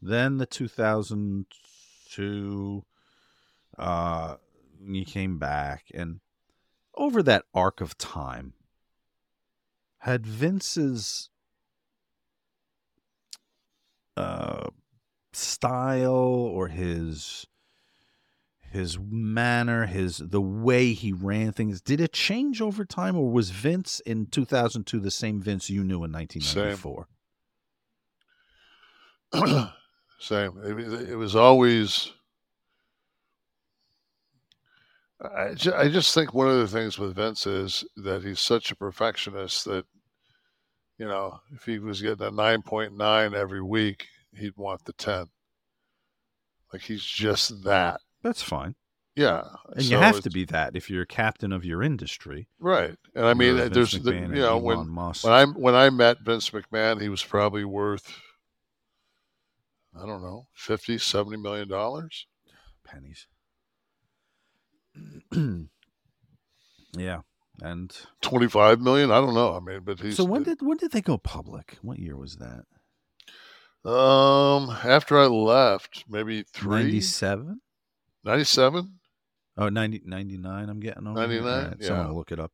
then the 2002, you came back, and over that arc of time, had Vince's style or his manner, the way he ran things, did it change over time, or was Vince in 2002 the same Vince you knew in 1994? Same. It was always. I just think one of the things with Vince is that he's such a perfectionist that, you know, if he was getting a 9.9 every week, he'd want the 10. Like, he's just that. That's fine. Yeah. And so you have to be that if you're a captain of your industry. Right. And I mean, there's, you know, when I met Vince McMahon, he was probably worth, I don't know, $50, $70 million. Pennies. Yeah. And 25 million? I don't know. I mean, but he's... So when did they go public? What year was that? After I left, maybe 97? 97? Oh, 99 I'm getting over. 99? Right, yeah. Someone will look it up.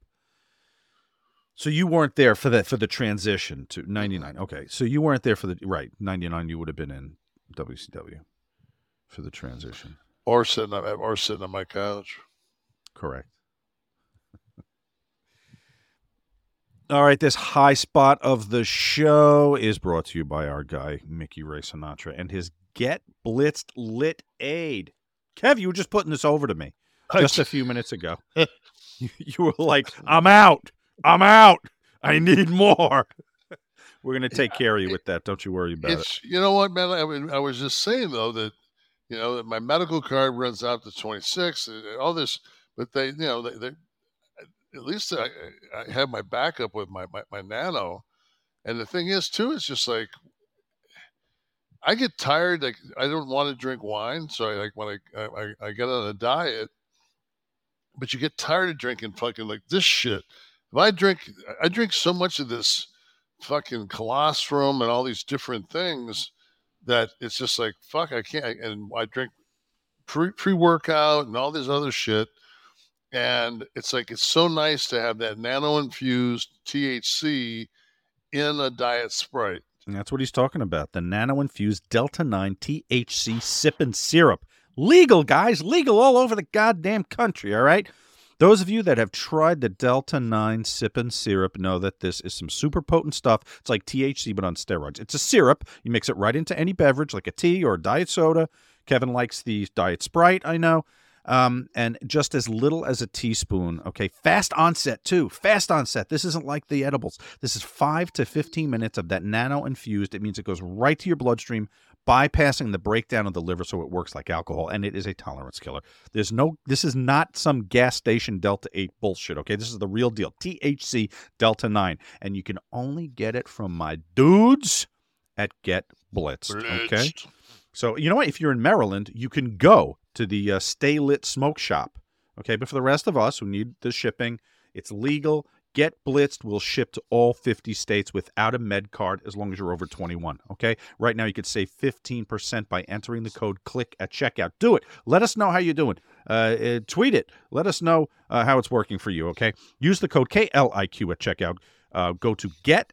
So you weren't there for the transition to 99. Okay. So you weren't there for the... Right. 99, you would have been in WCW for the transition. Or sitting on my couch. Correct. All right, this high spot of the show is brought to you by our guy, Mickey Ray Sinatra, and his Get Blitzed Lit Aid. Kev, you were just putting this over to me just a few minutes ago. You were like, I'm out. I need more. We're going to take care of you with that. Don't you worry about it. You know what, man? I mean, I was just saying, though, that, you know, that my medical card runs out to 26, all this, but they, you know, they at least I have my backup with my nano. And the thing is, too, it's just like, I get tired. Like, I don't want to drink wine. So I, like, when I get on a diet, but you get tired of drinking fucking like this shit. If I drink so much of this fucking colostrum and all these different things that it's just like, fuck, I can't. And I drink pre-workout and all this other shit. And it's like, it's so nice to have that nano-infused THC in a Diet Sprite. And that's what he's talking about. The nano-infused Delta-9 THC sip and syrup. Legal, guys. Legal all over the goddamn country, all right? Those of you that have tried the Delta-9 sip and syrup know that this is some super potent stuff. It's like THC, but on steroids. It's a syrup. You mix it right into any beverage, like a tea or a diet soda. Kevin likes the Diet Sprite, I know. And just as little as a teaspoon. Okay. Fast onset too. Fast onset. This isn't like the edibles. This is 5 to 15 minutes of that nano infused. It means it goes right to your bloodstream, bypassing the breakdown of the liver. So it works like alcohol, and it is a tolerance killer. This is not some gas station Delta 8 bullshit. Okay. This is the real deal. THC Delta 9. And you can only get it from my dudes at Get Blitzed. Okay. So, you know what? If you're in Maryland, you can go to the Stay Lit Smoke Shop. Okay, but for the rest of us who need the shipping, it's legal. Get Blitzed will ship to all 50 states without a med card as long as you're over 21, okay? Right now, you could save 15% by entering the code CLICK at checkout. Do it. Let us know how you're doing. Tweet it. Let us know how it's working for you, okay? Use the code KLIQ at checkout. Go to get-blitzed.com.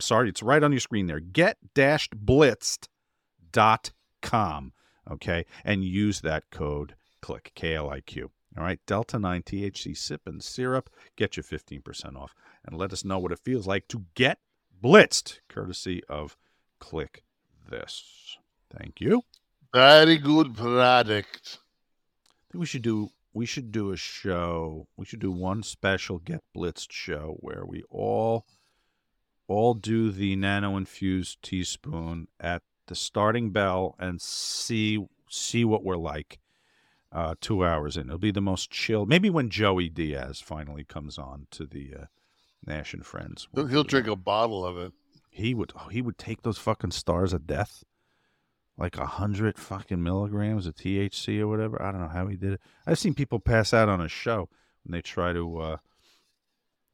Sorry, it's right on your screen there. Get-blitzed.com. Okay, and use that code CLICK, KLIQ. All right, Delta 9 THC sip and syrup. Get you 15% off, and let us know what it feels like to get blitzed, courtesy of Click This. Thank you. Very good product. I think we should do a show. We should do one special Get Blitzed show where we all do the nano-infused teaspoon at the starting bell and see what we're like 2 hours in. It'll be the most chill. Maybe when Joey Diaz finally comes on to the Nash and Friends. He'll drink a bottle of it. He would take those fucking stars of death. Like 100 fucking milligrams of THC or whatever. I don't know how he did it. I've seen people pass out on a show when they try to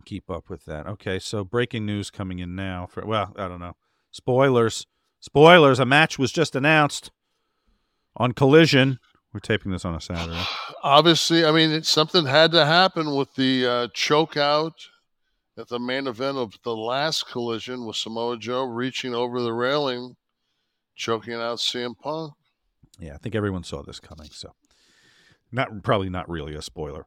keep up with that. Okay, so breaking news coming in now. I don't know. Spoilers. A match was just announced on Collision. We're taping this on a Saturday. Obviously, I mean, something had to happen with the choke out at the main event of the last Collision with Samoa Joe reaching over the railing, choking out CM Punk. Yeah, I think everyone saw this coming, so probably not really a spoiler.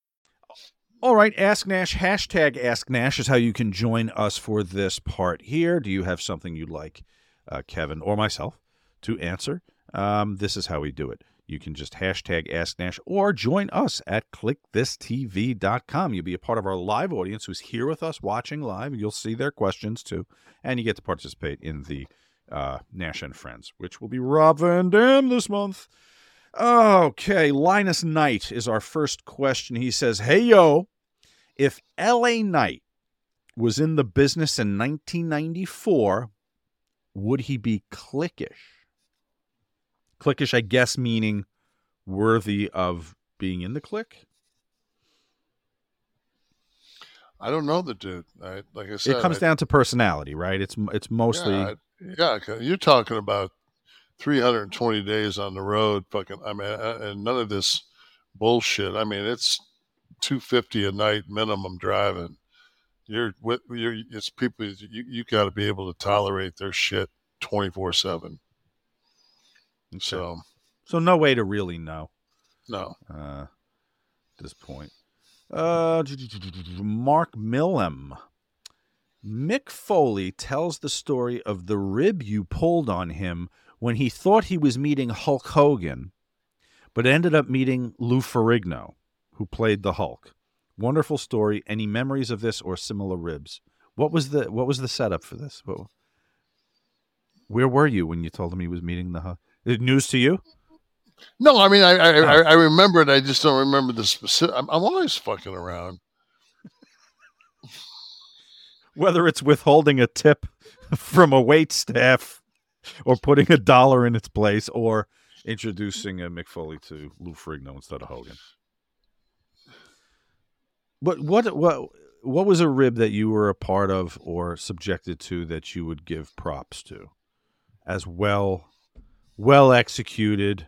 All right, Ask Nash, hashtag Ask Nash is how you can join us for this part here. Do you have something you'd like Kevin or myself to answer? This is how we do it. You can just hashtag Ask Nash or join us at clickthistv.com. You'll be a part of our live audience who's here with us watching live. You'll see their questions too. And you get to participate in the Nash and Friends, which will be Rob Van Dam this month. Okay, Linus Knight is our first question. He says, hey, yo, if L.A. Knight was in the business in 1994, would he be cliquish? Cliquish, I guess, meaning worthy of being in the clique? I don't know the dude. Like I said, it comes down to personality, right? It's mostly... Yeah, you're talking about 320 days on the road, fucking. I mean, and none of this bullshit. I mean, it's 250 a night minimum driving. It's people. You got to be able to tolerate their shit 24/7. So no way to really know. No, at this point. Mark Millem. Mick Foley tells the story of the rib you pulled on him when he thought he was meeting Hulk Hogan, but ended up meeting Lou Ferrigno, who played the Hulk. Wonderful story. Any memories of this or similar ribs? What was the setup for this? Where were you when you told him he was meeting the Hulk? Is it news to you? No, I mean, I remember it. I just don't remember the specific. I'm always fucking around. Whether it's withholding a tip from a waitstaff or putting a dollar in its place or introducing Mick Foley to Lou Ferrigno instead of Hogan. But what was a rib that you were a part of or subjected to that you would give props to as well executed?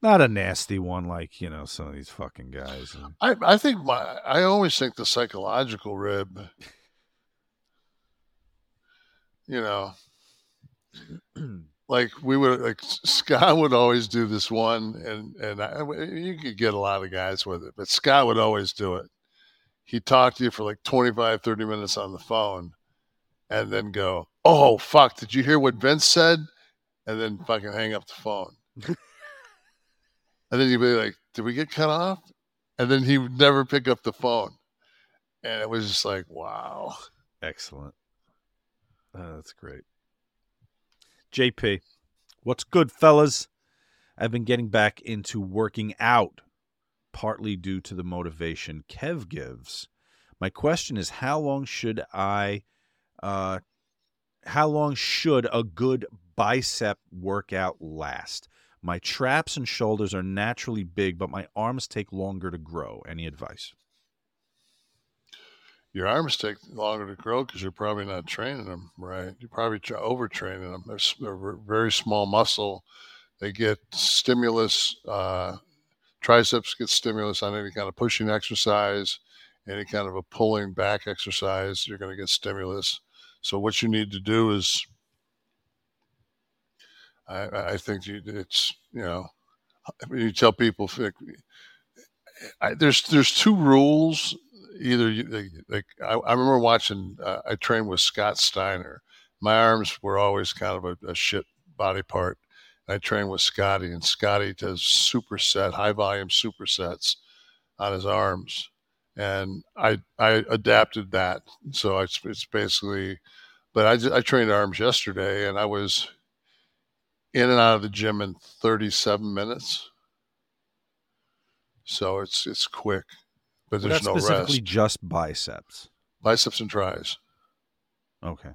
Not a nasty one like, you know, some of these fucking guys. I always think the psychological rib. You know, like Scott would always do this one, and you could get a lot of guys with it, but Scott would always do it. He'd talk to you for like 25, 30 minutes on the phone and then go, oh, fuck, did you hear what Vince said? And then fucking hang up the phone. And then you'd be like, did we get cut off? And then he would never pick up the phone. And it was just like, wow. Excellent. That's great. JP, what's good, fellas? I've been getting back into working out, partly due to the motivation Kev gives. My question is, how long should a good bicep workout last? My traps and shoulders are naturally big, but my arms take longer to grow. Any advice? Your arms take longer to grow because you're probably not training them right. You're probably overtraining them. They're very small muscle. They get stimulus. Triceps get stimulus on any kind of pushing exercise, any kind of a pulling back exercise. You're going to get stimulus. So what you need to do is, I think it's, you know, you tell people, there's two rules. Either I remember watching. I trained with Scott Steiner. My arms were always kind of a shit body part. I trained with Scotty, and Scotty does high volume supersets on his arms, and I adapted that. So it's basically, but I trained arms yesterday, and I was in and out of the gym in 37 minutes. So it's quick. But there's no rest. That's specifically just biceps. Biceps and tries. Okay.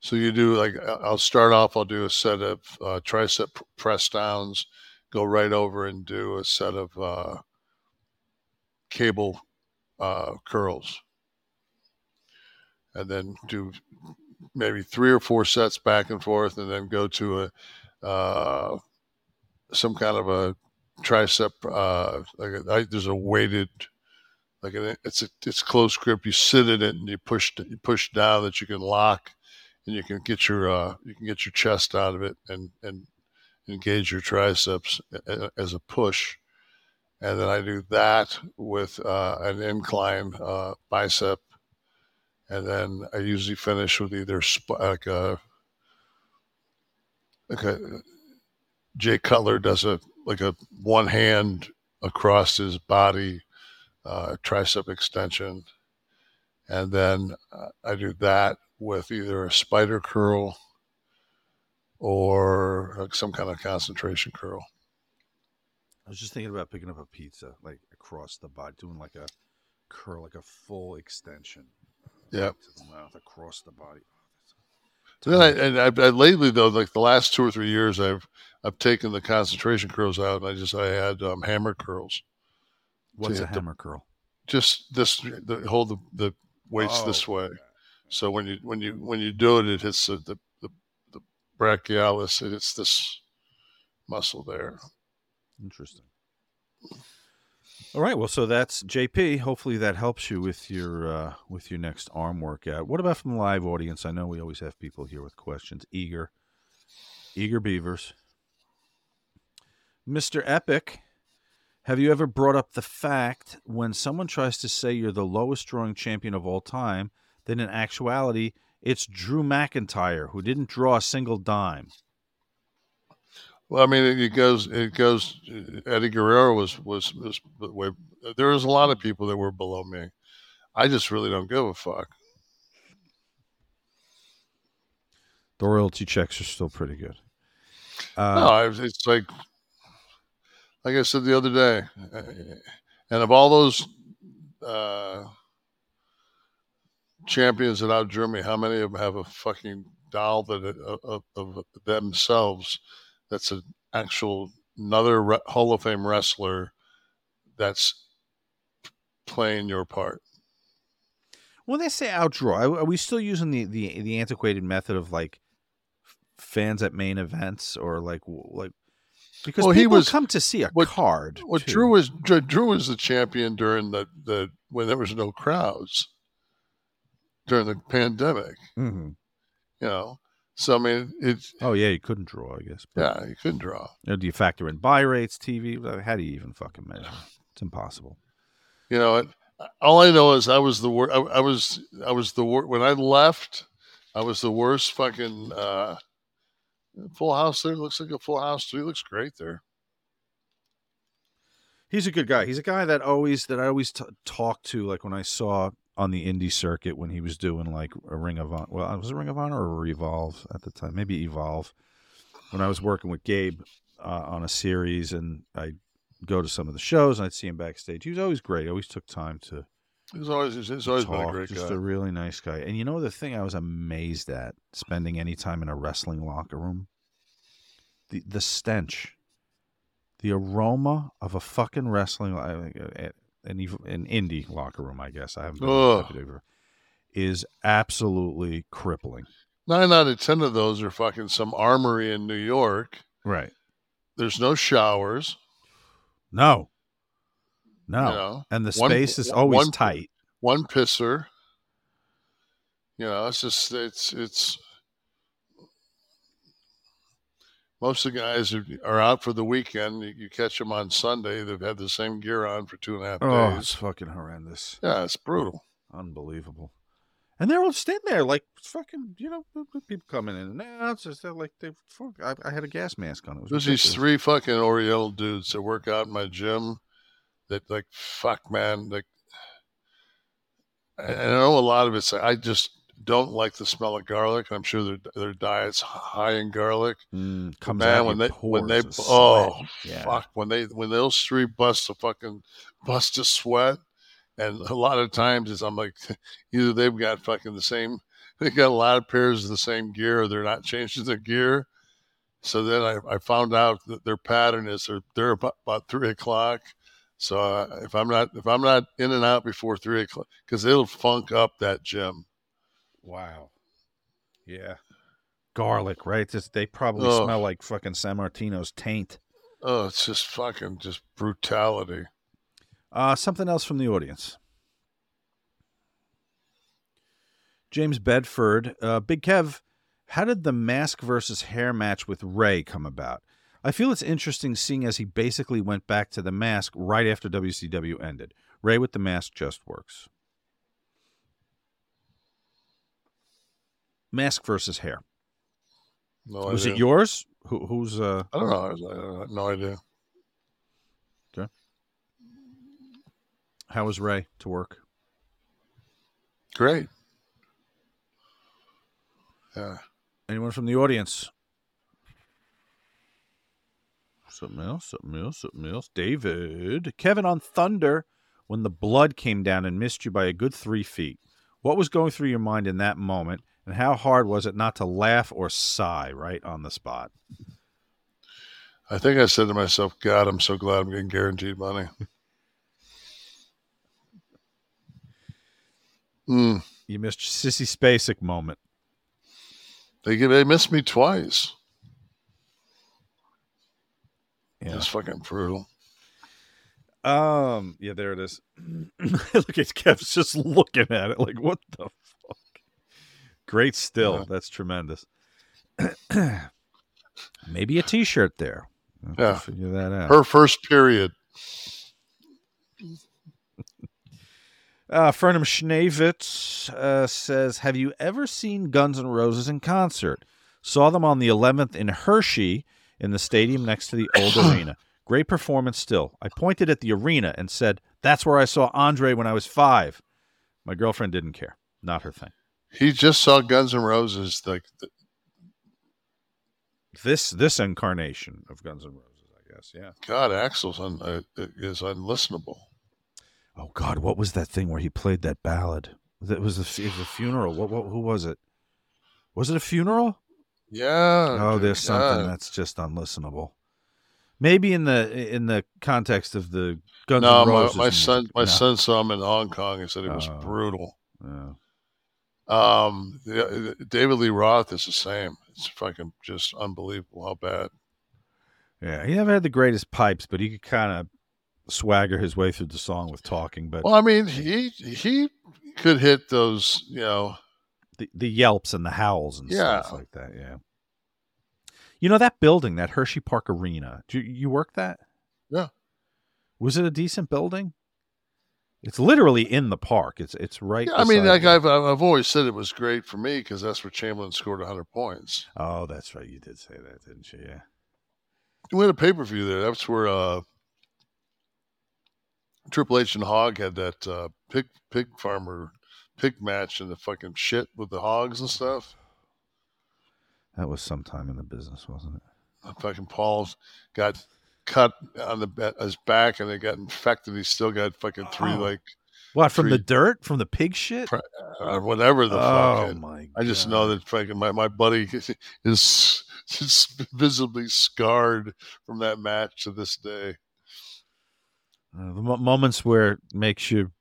So you do I'll start off, I'll do a set of tricep press downs, go right over and do a set of cable curls. And then do maybe 3 or 4 sets back and forth, and then go to some kind of a tricep. There's a weighted... it's close grip. You sit in it and you push down that you can lock, and you can get your chest out of it and engage your triceps as a push. And then I do that with an incline bicep, and then I usually finish with either like a Jay Cutler does a one hand across his body, tricep extension. And then I do that with either a spider curl or some kind of concentration curl. I was just thinking about picking up a pizza, like across the body, doing like a curl, like a full extension. Yeah. To the mouth, across the body. So then I lately though, like the last 2 or 3 years, I've taken the concentration curls out, and I had hammer curls. What's a hammer curl? Just this, hold the weights this way. Okay. So when you do it, it hits the brachialis. It hits this muscle there. Interesting. All right. Well, so that's JP. Hopefully that helps you with your next arm workout. What about from the live audience? I know we always have people here with questions. Eager beavers. Mr. Epic, have you ever brought up the fact when someone tries to say you're the lowest drawing champion of all time, then in actuality, it's Drew McIntyre who didn't draw a single dime? Well, I mean, it goes. Eddie Guerrero was way. There was a lot of people that were below me. I just really don't give a fuck. The royalty checks are still pretty good. No, it's like I said the other day, and of all those champions that outdrew me, how many of them have a fucking doll that of themselves? That's an actual another Hall of Fame wrestler that's playing your part. When they say outdraw, are we still using the antiquated method of like fans at main events or like because people come to see a card? Well, too. Drew was the champion during the when there was no crowds during the pandemic. Mm-hmm. You know. So, I mean, it's... Oh, yeah, you couldn't draw, I guess. Yeah, you couldn't draw. You know, do you factor in buy rates, TV? How do you even fucking measure? It's impossible. You know, all I know is I was the worst. I was the worst. When I left, I was the worst fucking... Full House there. Looks like a Full House, too. He looks great there. He's a good guy. He's a guy that I always talk to, like when I saw... on the indie circuit when he was doing like a Ring of Honor. Well, was it Ring of Honor or Revolve at the time? Maybe Evolve. When I was working with Gabe on a series, and I'd go to some of the shows and I'd see him backstage. He was always great. He always took time to He's always been a great guy. Just a really nice guy. And you know the thing I was amazed at spending any time in a wrestling locker room? The stench. The aroma of a fucking wrestling an indie locker room, I guess. I haven't been over. Is absolutely crippling. 9 out of 10 of those are fucking some armory in New York. Right. There's no showers. No. You know, and the space is always tight. One pisser. You know, it's just it's most of the guys are out for the weekend. You catch them on Sunday. They've had the same gear on for 2.5 days. Oh, it's fucking horrendous. Yeah, it's brutal. Unbelievable. And they're all sitting there like fucking, you know, people coming in and out. They're like, I had a gas mask on. It was There's ridiculous. These three fucking Oriole dudes that work out in my gym that like, fuck, man. Like, I know a lot of it's, I just don't like the smell of garlic. I'm sure their diet's high in garlic. Comes man, out when they oh yeah. Fuck when those three bust a sweat, and a lot of times I'm like either they've got fucking the same, they got a lot of pairs of the same gear, or they're not changing their gear. So then I found out that their pattern is they're about 3 o'clock. So if I'm not in and out before 3 o'clock, because it'll funk up that gym. Wow. Yeah. Garlic, right? They probably smell like fucking San Martino's taint. Oh, it's just fucking just brutality. Something else from the audience. James Bedford. Big Kev, how did the mask versus hair match with Ray come about? I feel it's interesting seeing as he basically went back to the mask right after WCW ended. Ray with the mask just works. Mask versus hair. No idea. Was it yours? Who's? I don't know. I have no idea. Okay. How was Ray to work? Great. Yeah. Anyone from the audience? Something else. David. Kevin on Thunder, when the blood came down and missed you by a good 3 feet. What was going through your mind in that moment, and how hard was it not to laugh or sigh right on the spot? I think I said to myself, God, I'm so glad I'm getting guaranteed money. You missed your Sissy Spacek moment. They missed me twice. Yeah. That's fucking brutal. Yeah, there it is. Look at Kev's just looking at it like, what the fuck? Great still. Yeah. That's tremendous. Maybe a t-shirt there. Yeah. Figure that out. Her first period. Fernum Schneewitz says, have you ever seen Guns N' Roses in concert? Saw them on the 11th in Hershey in the stadium next to the old arena. Great performance still. I pointed at the arena and said, that's where I saw Andre when I was 5. My girlfriend didn't care. Not her thing. He just saw Guns N' Roses. Like this incarnation of Guns N' Roses, I guess. Yeah. God, Axl's is unlistenable. Oh, God, what was that thing where he played that ballad? It was a funeral. Who was it? Was it a funeral? Yeah. Oh, there's something that's just unlistenable. Maybe in the context of the Guns N' Roses. My son saw him in Hong Kong and said it was brutal. Yeah. David Lee Roth is the same. It's fucking just unbelievable how bad. Yeah, he never had the greatest pipes, but he could kind of swagger his way through the song with talking. But well, I mean, he could hit those, you know, the yelps and the howls and stuff like that. Yeah. You know, that building, that Hershey Park Arena, you worked that? Yeah. Was it a decent building? It's literally in the park. It's right. Yeah, I mean, like I've always said it was great for me because that's where Chamberlain scored 100 points. Oh, that's right. You did say that, didn't you? Yeah. We had a pay-per-view there. That's where Triple H and Hog had that pig match and the fucking shit with the hogs and stuff. That was sometime in the business, wasn't it? Fucking Paul's got cut on his back, and they got infected. He still got fucking three like what from the dirt, from the pig shit, whatever the fuck. Oh my! God. I just know that fucking my buddy is just visibly scarred from that match to this day. The moments where it makes you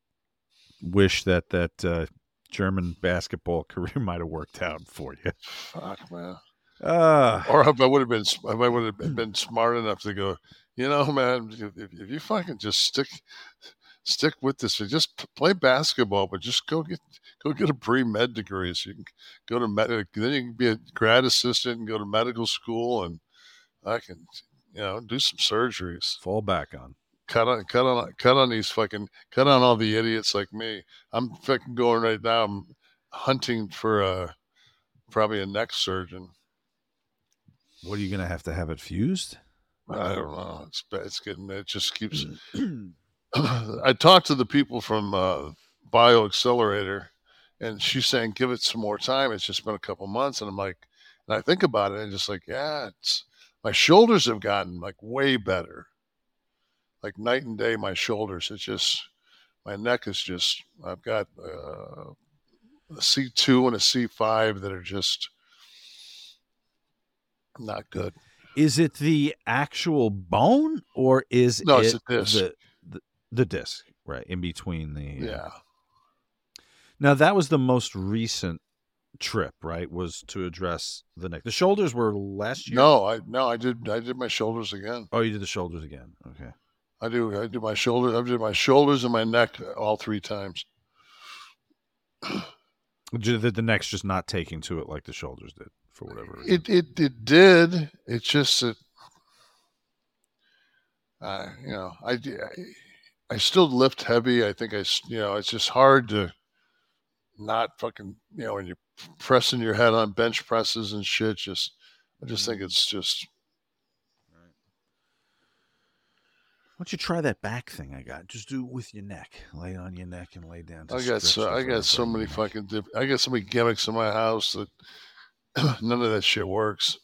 wish that German basketball career might have worked out for you. Fuck, man. Or if I would have been smart enough to go, you know, man, if you fucking just stick with this, just play basketball, but just go get a pre-med degree so you can go to med. Then you can be a grad assistant and go to medical school, and I can, you know, do some surgeries. Fall back on. Cut on all the idiots like me. I'm fucking going right now. I'm hunting for probably a neck surgeon. What are you gonna have to have it fused? I don't know. It just keeps. I talked to the people from BioAccelerator, and she's saying give it some more time. It's just been a couple months, and I'm like, and I think about it, and just like, yeah, my shoulders have gotten like way better. Like night and day, my shoulders. It's just my neck is just. I've got a C2 and a C5 that are just not good. Is it the actual bone, or is it's a disc. The disc right in between the? Yeah. Now that was the most recent trip, right? Was to address the neck. The shoulders were last year. No, I did my shoulders again. Oh, you did the shoulders again. Okay. I do my shoulders. I do my shoulders and my neck all 3 times. The neck's just not taking to it like the shoulders did for whatever reason. It did. It's just that, you know, I still lift heavy. I think it's just hard to not fucking, you know, when you're pressing your head on bench presses and shit, just I just think it's just. Right. Why don't you try that back thing I got? Just do it with your neck. Lay on your neck and lay down. I got so many gimmicks in my house that none of that shit works.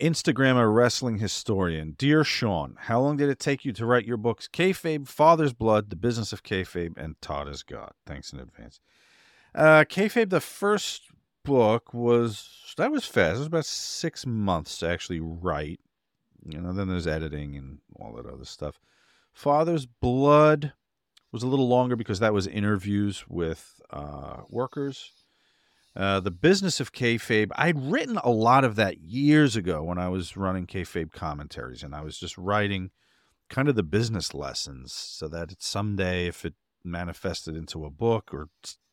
Instagrammer, wrestling historian. Dear Sean, how long did it take you to write your books, Kayfabe, Father's Blood, The Business of Kayfabe, and Todd is God? Thanks in advance. Kayfabe, the first book was fast. It was about 6 months to actually write. You know, then there's editing and all that other stuff. Father's Blood was a little longer because that was interviews with workers. The Business of Kayfabe, I'd written a lot of that years ago when I was running Kayfabe commentaries, and I was just writing kind of the business lessons so that someday if it manifested into a book or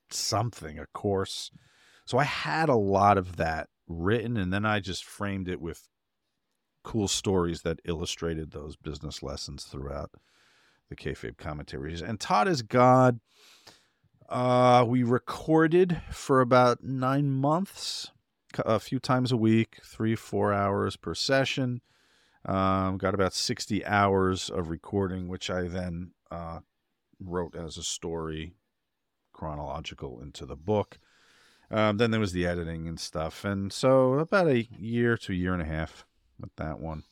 something, a course. So I had a lot of that written, and then I just framed it with cool stories that illustrated those business lessons throughout the Kayfabe commentaries. And Todd is God. We recorded for about 9 months, a few times a week, 3-4 hours per session. Got about 60 hours of recording, which I then wrote as a story, chronological into the book. Then there was the editing and stuff. And so about a year to a year and a half with that one.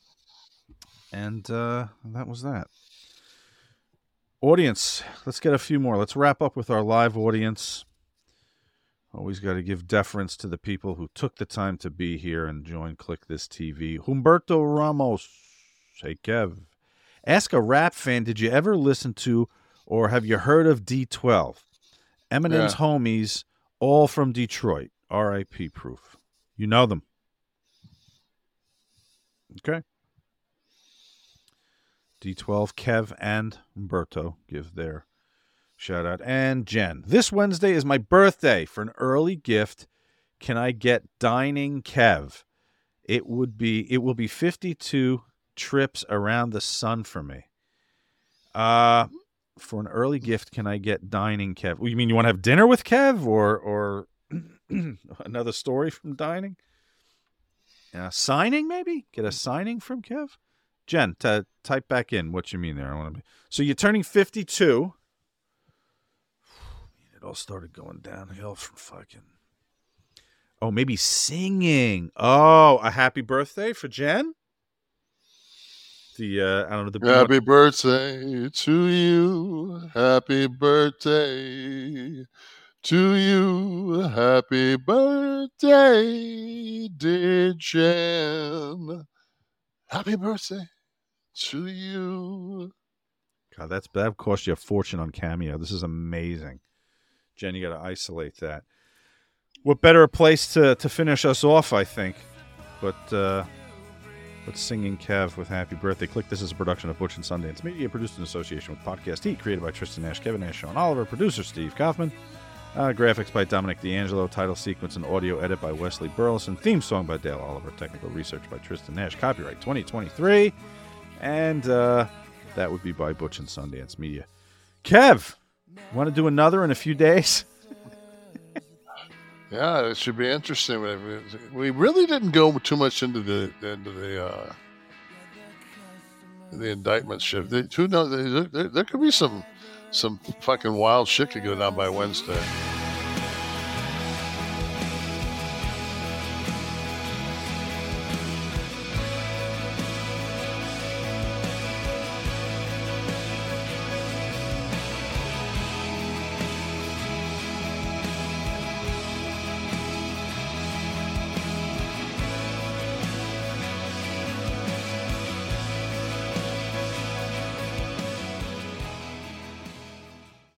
And that was that. Audience, let's get a few more. Let's wrap up with our live audience. Always got to give deference to the people who took the time to be here and join Click This TV. Humberto Ramos, hey Kev. Ask a rap fan, did you ever listen to or have you heard of D12? Eminem's homies, all from Detroit. R.I.P. Proof. You know them. Okay. D12, Kev, and Umberto give their shout out. And Jen, this Wednesday is my birthday. For an early gift, can I get Dining Kev? It will be 52 trips around the sun for me. For an early gift, can I get Dining Kev? You mean you want to have dinner with Kev or another story from Dining? Signing maybe? Get a signing from Kev? Jen, type back in what you mean there. So you're turning 52. It all started going downhill from fucking. Oh, maybe singing. Oh, a happy birthday for Jen. Happy birthday to you. Happy birthday to you. Happy birthday, dear Jen. Happy birthday to you. God, that cost you a fortune on Cameo. This is amazing. Jen, you got to isolate that. What better place to finish us off, I think. But singing Kev with Happy Birthday. Click This is a production of Butch and Sundance Media, produced in association with Podcast Heat, created by Tristan Nash, Kevin Nash, Sean Oliver, producer Steve Kaufman, graphics by Dominic D'Angelo, title sequence and audio edit by Wesley Burleson, theme song by Dale Oliver, technical research by Tristan Nash, copyright 2023, and that would be by Butch and Sundance Media. Kev, want to do another in a few days? Yeah, it should be interesting. We really didn't go too much into the indictment shit. Who knows? There could be some fucking wild shit to go down by Wednesday.